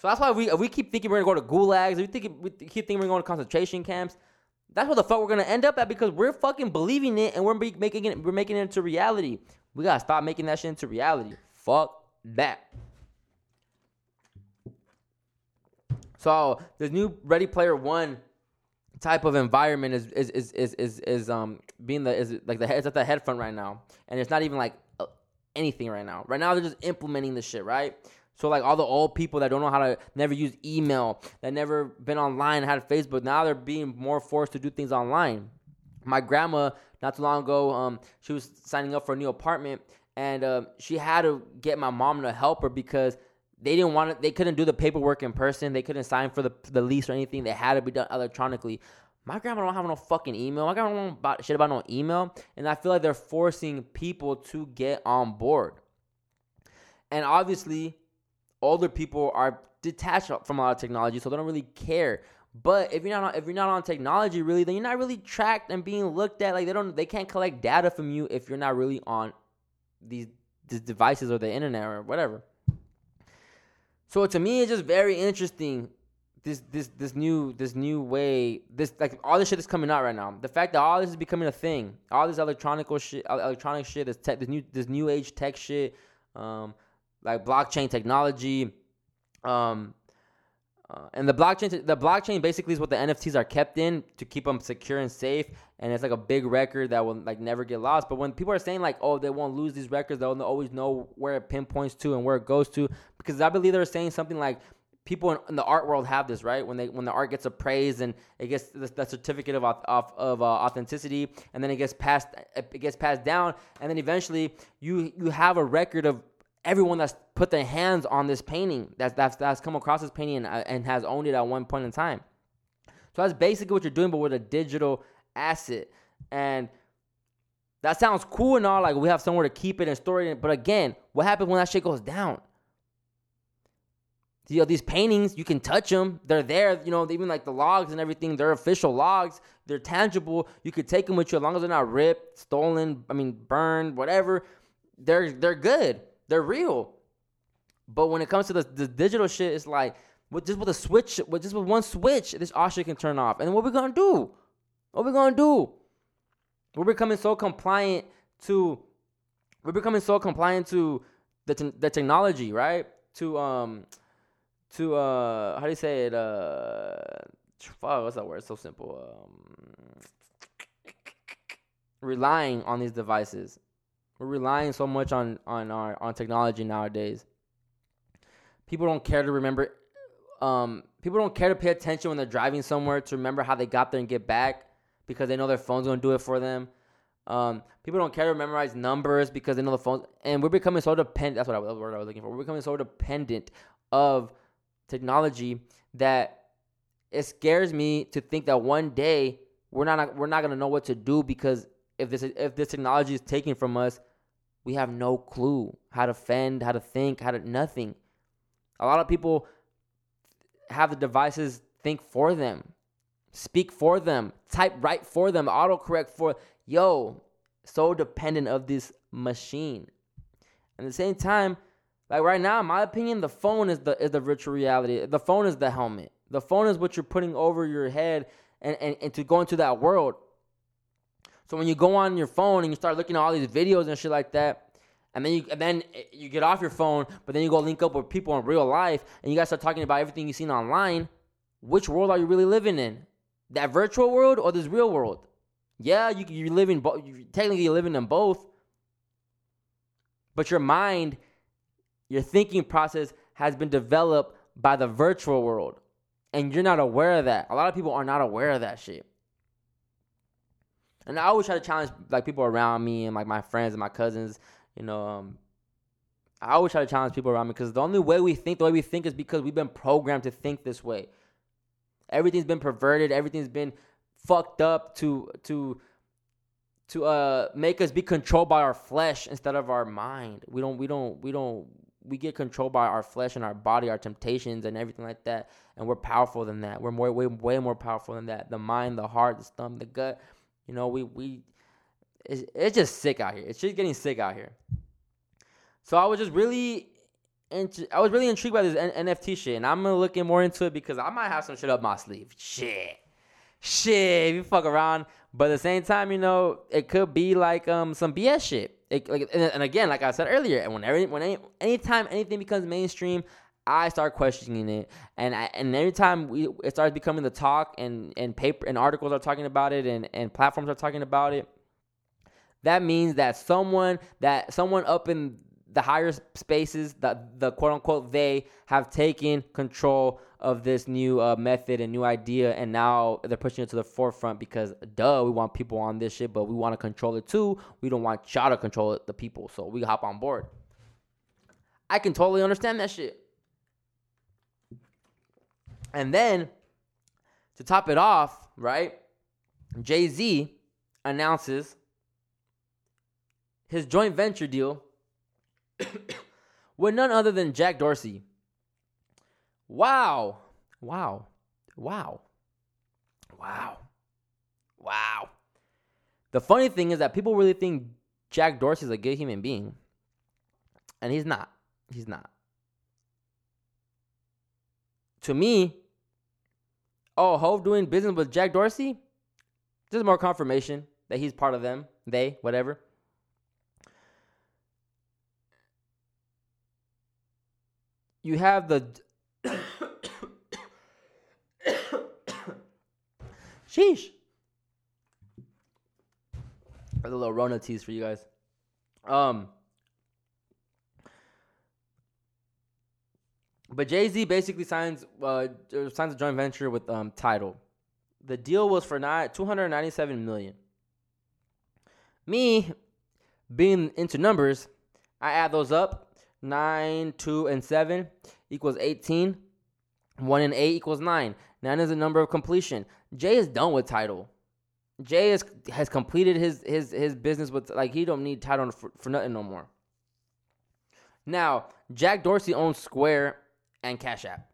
So that's why we if we keep thinking we're going to go to gulags, if we, think, if we keep thinking we're going to concentration camps, that's where the fuck we're going to end up at, because we're fucking believing it and we're making it we're making it into reality. We got to stop making that shit into reality. Fuck that. So this new Ready Player One type of environment is is is is is, is um being the is like the it's at the head front right now, and it's not even like anything right now. Right now they're just implementing this shit, right? So, like, all the old people that don't know how to, never use email, that never been online, had Facebook, now they're being more forced to do things online. My grandma, not too long ago, um, she was signing up for a new apartment, and uh, she had to get my mom to help her because they didn't want to, they couldn't do the paperwork in person, they couldn't sign for the, the lease or anything, they had to be done electronically. My grandma don't have no fucking email. My grandma don't know shit about no email, and I feel like they're forcing people to get on board. And obviously, older people are detached from a lot of technology, so they don't really care. But if you're not on, if you're not on technology, really, then you're not really tracked and being looked at. Like, they don't, they can't collect data from you if you're not really on these, these devices or the internet or whatever. So to me, it's just very interesting. This this this new this new way this like all this shit that's coming out right now. The fact that all this is becoming a thing, all this electronic shit, electronic shit, this tech, this new this new age tech shit. Um, Like blockchain technology, um, uh, and the blockchain, te- the blockchain basically is what the N F Ts are kept in to keep them secure and safe, and it's like a big record that will like never get lost. But when people are saying like, oh, they won't lose these records, they'll always know where it pinpoints to and where it goes to, because I believe they're saying something like, people in, in the art world have this, right? When they when the art gets appraised and it gets the, the certificate of of, of uh, authenticity, and then it gets passed, it gets passed down, and then eventually you you have a record of everyone that's put their hands on this painting, that's that's that's come across this painting and, and has owned it at one point in time. So that's basically what you're doing, but with a digital asset. And that sounds cool and all, like we have somewhere to keep it and store it in. But again, what happens when that shit goes down? You know, these paintings, you can touch them. They're there. You know, even like the logs and everything, they're official logs. They're tangible. You could take them with you as long as they're not ripped, stolen, I mean, burned, whatever. They're they're good. They're real. But when it comes to the, the digital shit, it's like, with just with a switch, with just with one switch, this all shit can turn off. And what we gonna do? What we gonna do? We're becoming so compliant to, we're becoming so compliant to the te- the technology, right? To um, to uh, how do you say it? Uh, fuck, what's that word? It's so simple. Um, relying on these devices. We're relying so much on on our on technology nowadays. People don't care to remember. Um, people don't care to pay attention when they're driving somewhere to remember how they got there and get back, because they know their phone's gonna do it for them. Um, people don't care to memorize numbers because they know the phone. And we're becoming so dependent. That's what I, that's what I was looking for. We're becoming so dependent of technology that it scares me to think that one day we're not we're not gonna know what to do, because if this if this technology is taken from us, we have no clue how to fend, how to think, how to nothing. A lot of people have the devices think for them, speak for them, type right for them, autocorrect for. Yo, so dependent of this machine. And at the same time, like right now, in my opinion, the phone is the is the virtual reality. The phone is the helmet. The phone is what you're putting over your head and, and, and to go into that world. So when you go on your phone and you start looking at all these videos and shit like that, and then you and then you get off your phone, but then you go link up with people in real life, and you guys start talking about everything you've seen online, which world are you really living in? That virtual world or this real world? Yeah, you, you're living, bo- you're, technically you're living in both, but your mind, your thinking process has been developed by the virtual world, and you're not aware of that. A lot of people are not aware of that shit. And I always try to challenge like people around me and like my friends and my cousins. You know, um, I always try to challenge people around me because the only way we think, the way we think is because we've been programmed to think this way. Everything's been perverted. Everything's been fucked up to to to uh make us be controlled by our flesh instead of our mind. We don't. We don't. We don't. We get controlled by our flesh and our body, our temptations, and everything like that. And we're powerful than that. We're more way way more powerful than that. The mind, the heart, the stomach, the gut. You know, we we. It's, it's just sick out here. It's just getting sick out here. So I was just really, int- I was really intrigued by this N- N F T shit, and I'm gonna look in more into it because I might have some shit up my sleeve. Shit, shit, if you fuck around. But at the same time, you know, it could be like um some B S shit. It, like, and, and again, like I said earlier, and whenever, when any, anytime anything becomes mainstream, I start questioning it, and I, and every time we it starts becoming the talk, and and paper and articles are talking about it, and and platforms are talking about it. That means that someone that someone up in the higher spaces, the, the quote-unquote they, have taken control of this new uh, method and new idea, and now they're pushing it to the forefront because, duh, we want people on this shit, but we want to control it too. We don't want y'all to control it, the people, so we hop on board. I can totally understand that shit. And then, to top it off, right, Jay-Z announces his joint venture deal with none other than Jack Dorsey. Wow. Wow. Wow. Wow. Wow. The funny thing is that people really think Jack Dorsey is a good human being. And he's not. He's not. To me, oh, Hov doing business with Jack Dorsey? Just more confirmation that he's part of them. They, whatever. You have the sheesh. That's a little Rona tease for you guys. Um, but Jay-Z basically signs uh, signs a joint venture with um, Tidal. The deal was for two hundred ninety-seven million dollars. Me, being into numbers, I add those up. Nine, two, and seven equals eighteen. One and eight equals nine. Nine is the number of completion. Jay is done with Tidal. Jay is, has completed his his his business with, like, he don't need Tidal for, for nothing no more. Now, Jack Dorsey owns Square and Cash App.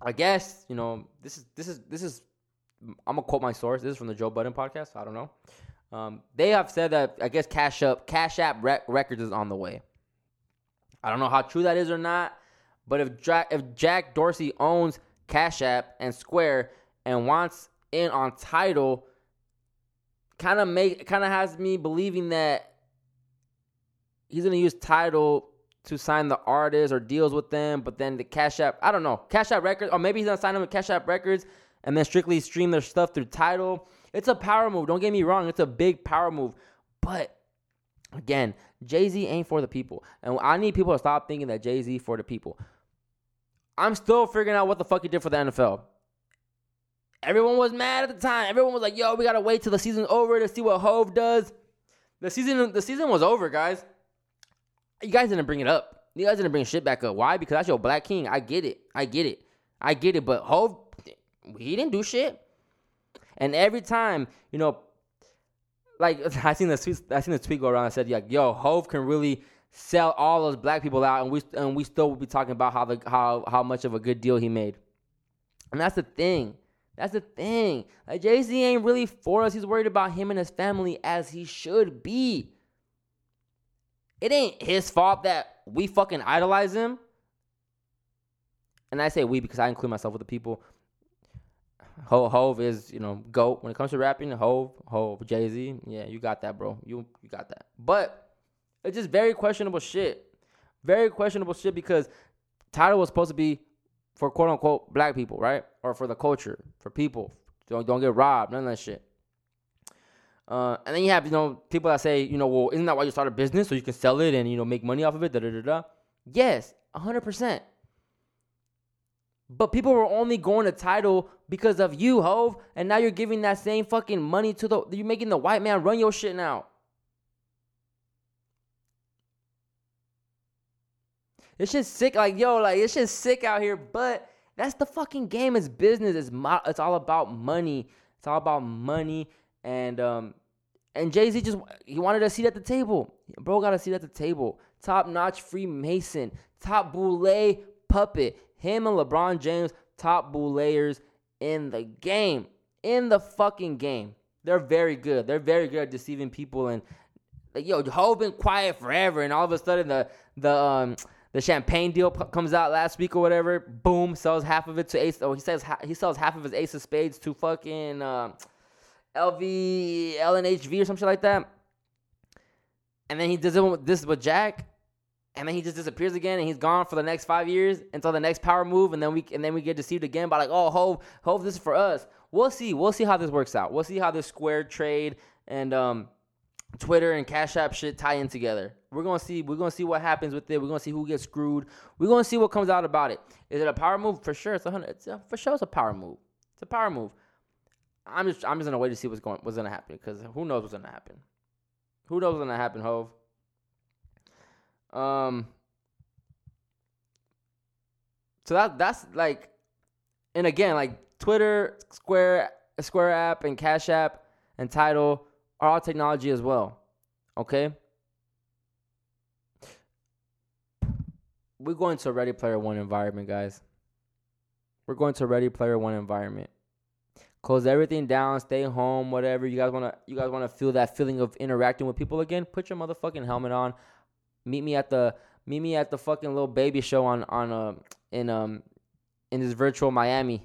I guess, you know, this is this is this is I'm gonna quote my source. This is from the Joe Budden podcast. I don't know. Um, they have said that I guess Cash App Cash App rec- Records is on the way. I don't know how true that is or not, but if Jack, if Jack Dorsey owns Cash App and Square and wants in on Tidal, kind of make kind of has me believing that he's gonna use Tidal to sign the artists or deals with them. But then the Cash App, I don't know, Cash App Records, or maybe he's gonna sign them with Cash App Records and then strictly stream their stuff through Tidal. It's a power move. Don't get me wrong, it's a big power move, but. Again, Jay-Z ain't for the people. And I need people to stop thinking that Jay-Z for the people. I'm still figuring out what the fuck he did for the N F L. Everyone was mad at the time. Everyone was like, yo, we got to wait till the season's over to see what Hov does. The season the season was over, guys. You guys didn't bring it up. You guys didn't bring shit back up. Why? Because that's your black king. I get it. I get it. I get it. But Hov, he didn't do shit. And every time, you know, like, I seen the tweet, I seen the tweet go around and said, like, yo, Hov can really sell all those black people out, and we and we still will be talking about how the how how much of a good deal he made. And that's the thing. That's the thing. Like, Jay-Z ain't really for us. He's worried about him and his family, as he should be. It ain't his fault that we fucking idolize him. and I say we because I include myself with the people. Hove, Hove is, you know, GOAT. When it comes to rapping, Hove, Hove, Jay-Z, yeah, you got that, bro. You you got that. But it's just very questionable shit. Very questionable shit because Tidal was supposed to be for quote-unquote black people, right? Or for the culture, for people. Don't, don't get robbed, none of that shit. Uh, and then you have, you know, people that say, you know, well, isn't that why you start a business? So you can sell it and, you know, make money off of it, da-da-da-da. Yes, one hundred percent. But people were only going to Tidal because of you, Hove, and now you're giving that same fucking money to the... You're making the white man run your shit now. It's just sick. Like, yo, like, it's just sick out here, but that's the fucking game. It's business. It's mo- It's all about money. It's all about money, and um, and Jay-Z just... He wanted a seat at the table. Bro got a seat at the table. Top-notch Freemason. Top Boule puppet. Him and LeBron James, top boulayers in the game. In the fucking game. They're very good. They're very good at deceiving people. And, like, yo, Hov been quiet forever. And all of a sudden, the the um, the champagne deal p- comes out last week or whatever. Boom, sells half of it to Ace. Oh, he says ha- he sells half of his Ace of Spades to fucking uh, L V, L N H V or some shit like that. And then he does it with, this with Jack. And then he just disappears again, and he's gone for the next five years until the next power move, and then we and then we get deceived again by like, oh, Hove, Hove, this is for us. We'll see. We'll see how this works out. We'll see how this Square trade and um, Twitter and Cash App shit tie in together. We're gonna see. We're gonna see what happens with it. We're gonna see who gets screwed. We're gonna see what comes out about it. Is it a power move? For sure. It's a hundred. It's a, for sure, it's a power move. It's a power move. I'm just I'm just gonna wait to see what's going what's gonna happen because who knows what's gonna happen. Who knows what's gonna happen, Hove. Um, so that that's like, and again, like Twitter, Square, Square app, and Cash App, and Tidal are all technology as well. Okay, we're going to a Ready Player One environment, guys. We're going to a Ready Player One environment. Close everything down, stay home, whatever. You guys wanna, you guys wanna feel that feeling of interacting with people again? Put your motherfucking helmet on. Meet me at the meet me at the fucking little baby show on on uh, in um in this virtual Miami.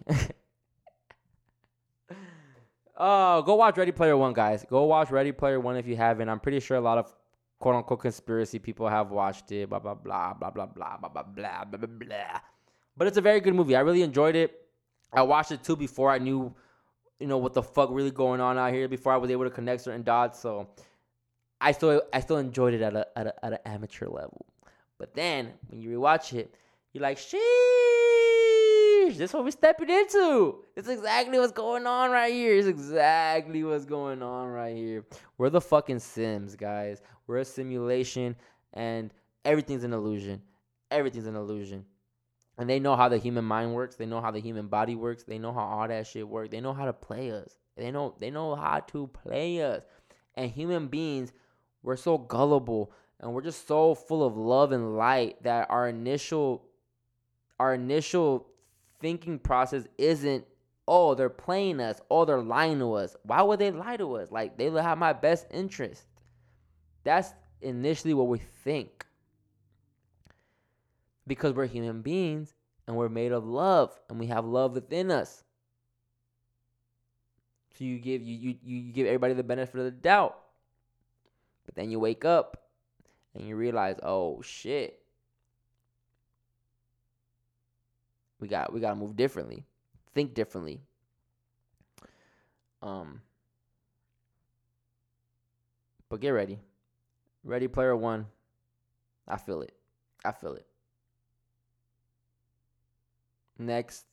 Oh, go watch Ready Player One, guys. Go watch Ready Player One if you haven't. I'm pretty sure a lot of quote unquote conspiracy people have watched it. Blah blah blah blah blah blah blah blah blah blah blah. But it's a very good movie. I really enjoyed it. I watched it too before I knew, you know, what the fuck really going on out here. Before I was able to connect certain dots, so. I still I still enjoyed it at a, at a at an amateur level, but then when you rewatch it, you're like, sheesh, this is what we're stepping into. It's exactly what's going on right here. It's exactly what's going on right here. We're the fucking Sims, guys. We're a simulation, and everything's an illusion. Everything's an illusion, and they know how the human mind works. They know how the human body works. They know how all that shit works. They know how to play us. They know they know how to play us, and human beings. We're so gullible, and we're just so full of love and light that our initial, our initial thinking process isn't, oh, they're playing us, oh, they're lying to us. Why would they lie to us? Like, they have my best interest. That's initially what we think. Because we're human beings, and we're made of love, and we have love within us. So you give you you, you give everybody the benefit of the doubt. But then you wake up and you realize, oh shit, we got we gotta move differently, think differently. Um, but get ready, Ready Player One. I feel it, I feel it. Next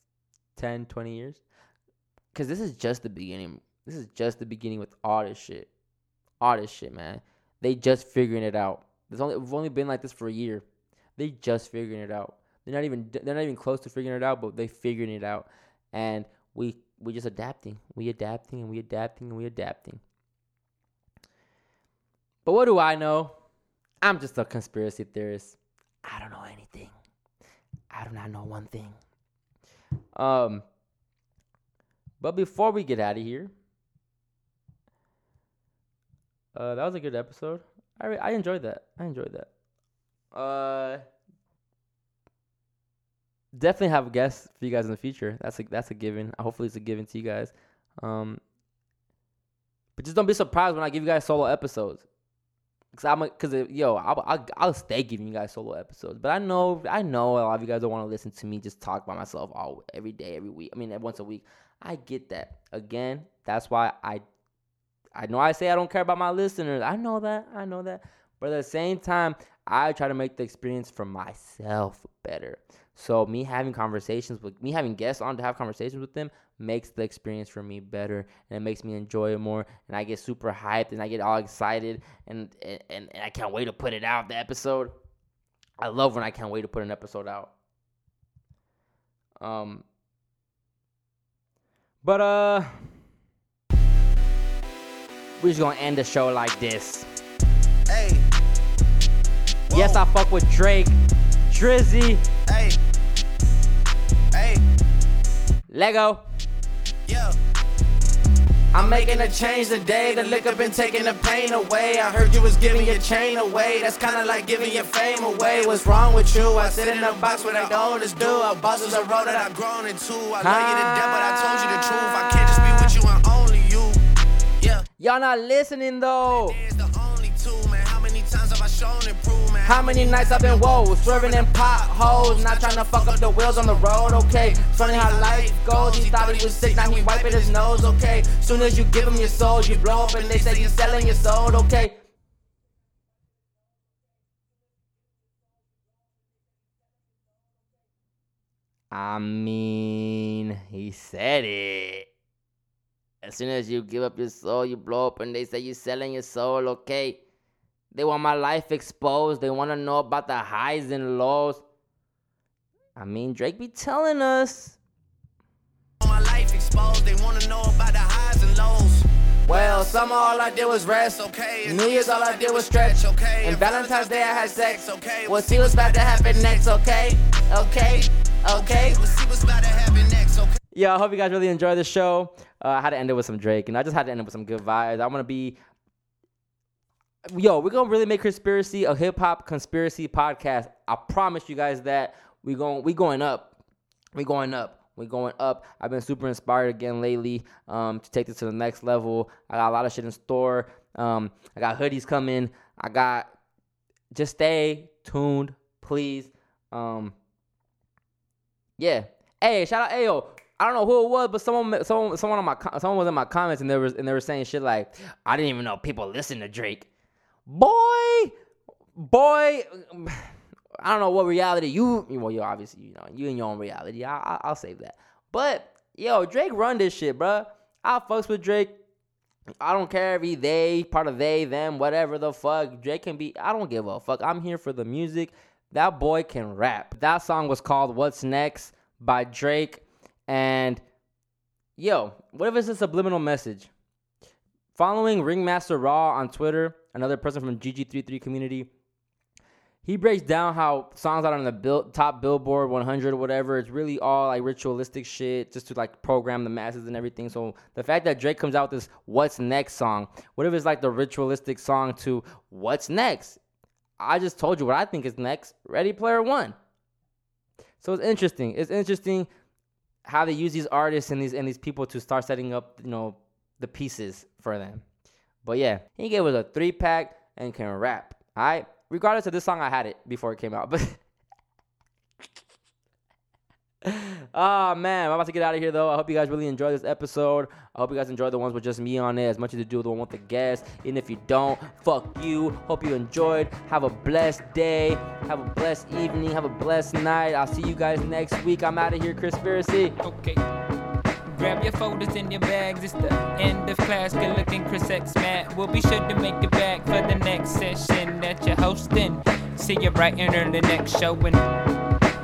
ten, twenty years, because this is just the beginning. This is just the beginning with all this shit, all this shit, man. They just figuring it out. It's only we've only been like this for a year. They just figuring it out. They're not even they're not even close to figuring it out, but they figuring it out. And we we just adapting. We adapting and we adapting and we adapting. But what do I know? I'm just a conspiracy theorist. I don't know anything. I do not know one thing. Um but before we get out of here, Uh, that was a good episode. I re- I enjoyed that. I enjoyed that. Uh, definitely have guests for you guys in the future. That's a, that's a given. Hopefully it's a given to you guys. Um, but just don't be surprised when I give you guys solo episodes. Cause I'm, a, cause it, yo, I'll, I'll, I'll stay giving you guys solo episodes. But I know, I know a lot of you guys don't want to listen to me just talk by myself all every day, every week. I mean, once a week. I get that. Again, that's why I, I know I say I don't care about my listeners. I know that. I know that. But at the same time, I try to make the experience for myself better. So me having conversations with, me having guests on to have conversations with them makes the experience for me better, and it makes me enjoy it more, and I get super hyped, and I get all excited, and and, and I can't wait to put it out, the episode. I love when I can't wait to put an episode out. Um. But, uh, we're just gonna end the show like this. Hey. Whoa. Yes, I fuck with Drake. Drizzy. Hey. Hey. Lego. Yeah. I'm making a change today. The liquor been taking the pain away. I heard you was giving your chain away. That's kinda like giving your fame away. What's wrong with you? I sit in a box where the oldest do. Our boss is a road that I've grown into. I love you to death, but I told you the truth. I can't just be with you and only you. Yeah. Y'all not listening though. How many nights I've been woes, swerving in potholes, not trying to fuck up the wheels on the road, okay? It's funny how life goes, he thought he was sick, now he wiping his nose, okay? Soon as you give him your soul, you blow up and they say you're selling your soul, okay? I mean, he said it. As soon as you give up your soul, you blow up and they say you're selling your soul, okay? They want my life exposed. They want to know about the highs and lows. I mean, Drake be telling us. My life exposed. They want to know about the highs and lows. Well, summer all I did was rest. Okay. New Year's all I did was stretch. Okay. And Valentine's Day I had sex. Okay. We'll see what's about to happen next. Okay. Okay. Okay. We'll see what's about to happen next. Okay. Yeah, I hope you guys really enjoyed the show. Uh, I had to end it with some Drake, and I just had to end it with some good vibes. I want to be. Yo, we're gonna really make Chrispiracy a hip hop conspiracy podcast. I promise you guys that we going we going up, we going up, we going up. I've been super inspired again lately um, to take this to the next level. I got a lot of shit in store. Um, I got hoodies coming. I got just stay tuned, please. Um, yeah. Hey, shout out. Hey, yo. I don't know who it was, but someone, someone, someone on my someone was in my comments and they were and they were saying shit like, I didn't even know people listen to Drake. Boy, boy, I don't know what reality you, well, you obviously, you know, you in your own reality. I, I, I'll save that. But, yo, Drake run this shit, bro. I fucks with Drake. I don't care if he, they, part of they, them, whatever the fuck. Drake can be, I don't give a fuck. I'm here for the music. That boy can rap. That song was called What's Next by Drake. And, yo, what if it's a subliminal message? Following Ringmaster Raw on Twitter, another person from G G thirty-three community, he breaks down how songs out on the bil- top Billboard one hundred or whatever, it's really all like ritualistic shit just to like program the masses and everything. So the fact that Drake comes out with this What's Next song, what if it's like the ritualistic song to What's Next? I just told you what I think is next, Ready Player One. So it's interesting. It's interesting how they use these artists and these and these people to start setting up, you know, the pieces for them. But yeah, he gave us a three-pack and can rap. All right? Regardless of this song, I had it before it came out. But oh, man. I'm about to get out of here, though. I hope you guys really enjoyed this episode. I hope you guys enjoyed the ones with just me on it as much as you do the one with the guests. And if you don't, fuck you. Hope you enjoyed. Have a blessed day. Have a blessed evening. Have a blessed night. I'll see you guys next week. I'm out of here, Chrispiracy. Okay. Grab your folders and your bags. It's the end of class. Good looking Chris X Matt. We'll be sure to make it back for the next session that you're hosting. See you bright and early next show. And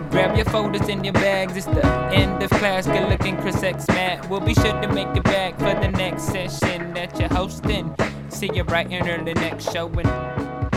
grab your folders and your bags. It's the end of class. Good looking Chris X Matt. We'll be sure to make it back for the next session that you're hosting. See you bright and early next show. And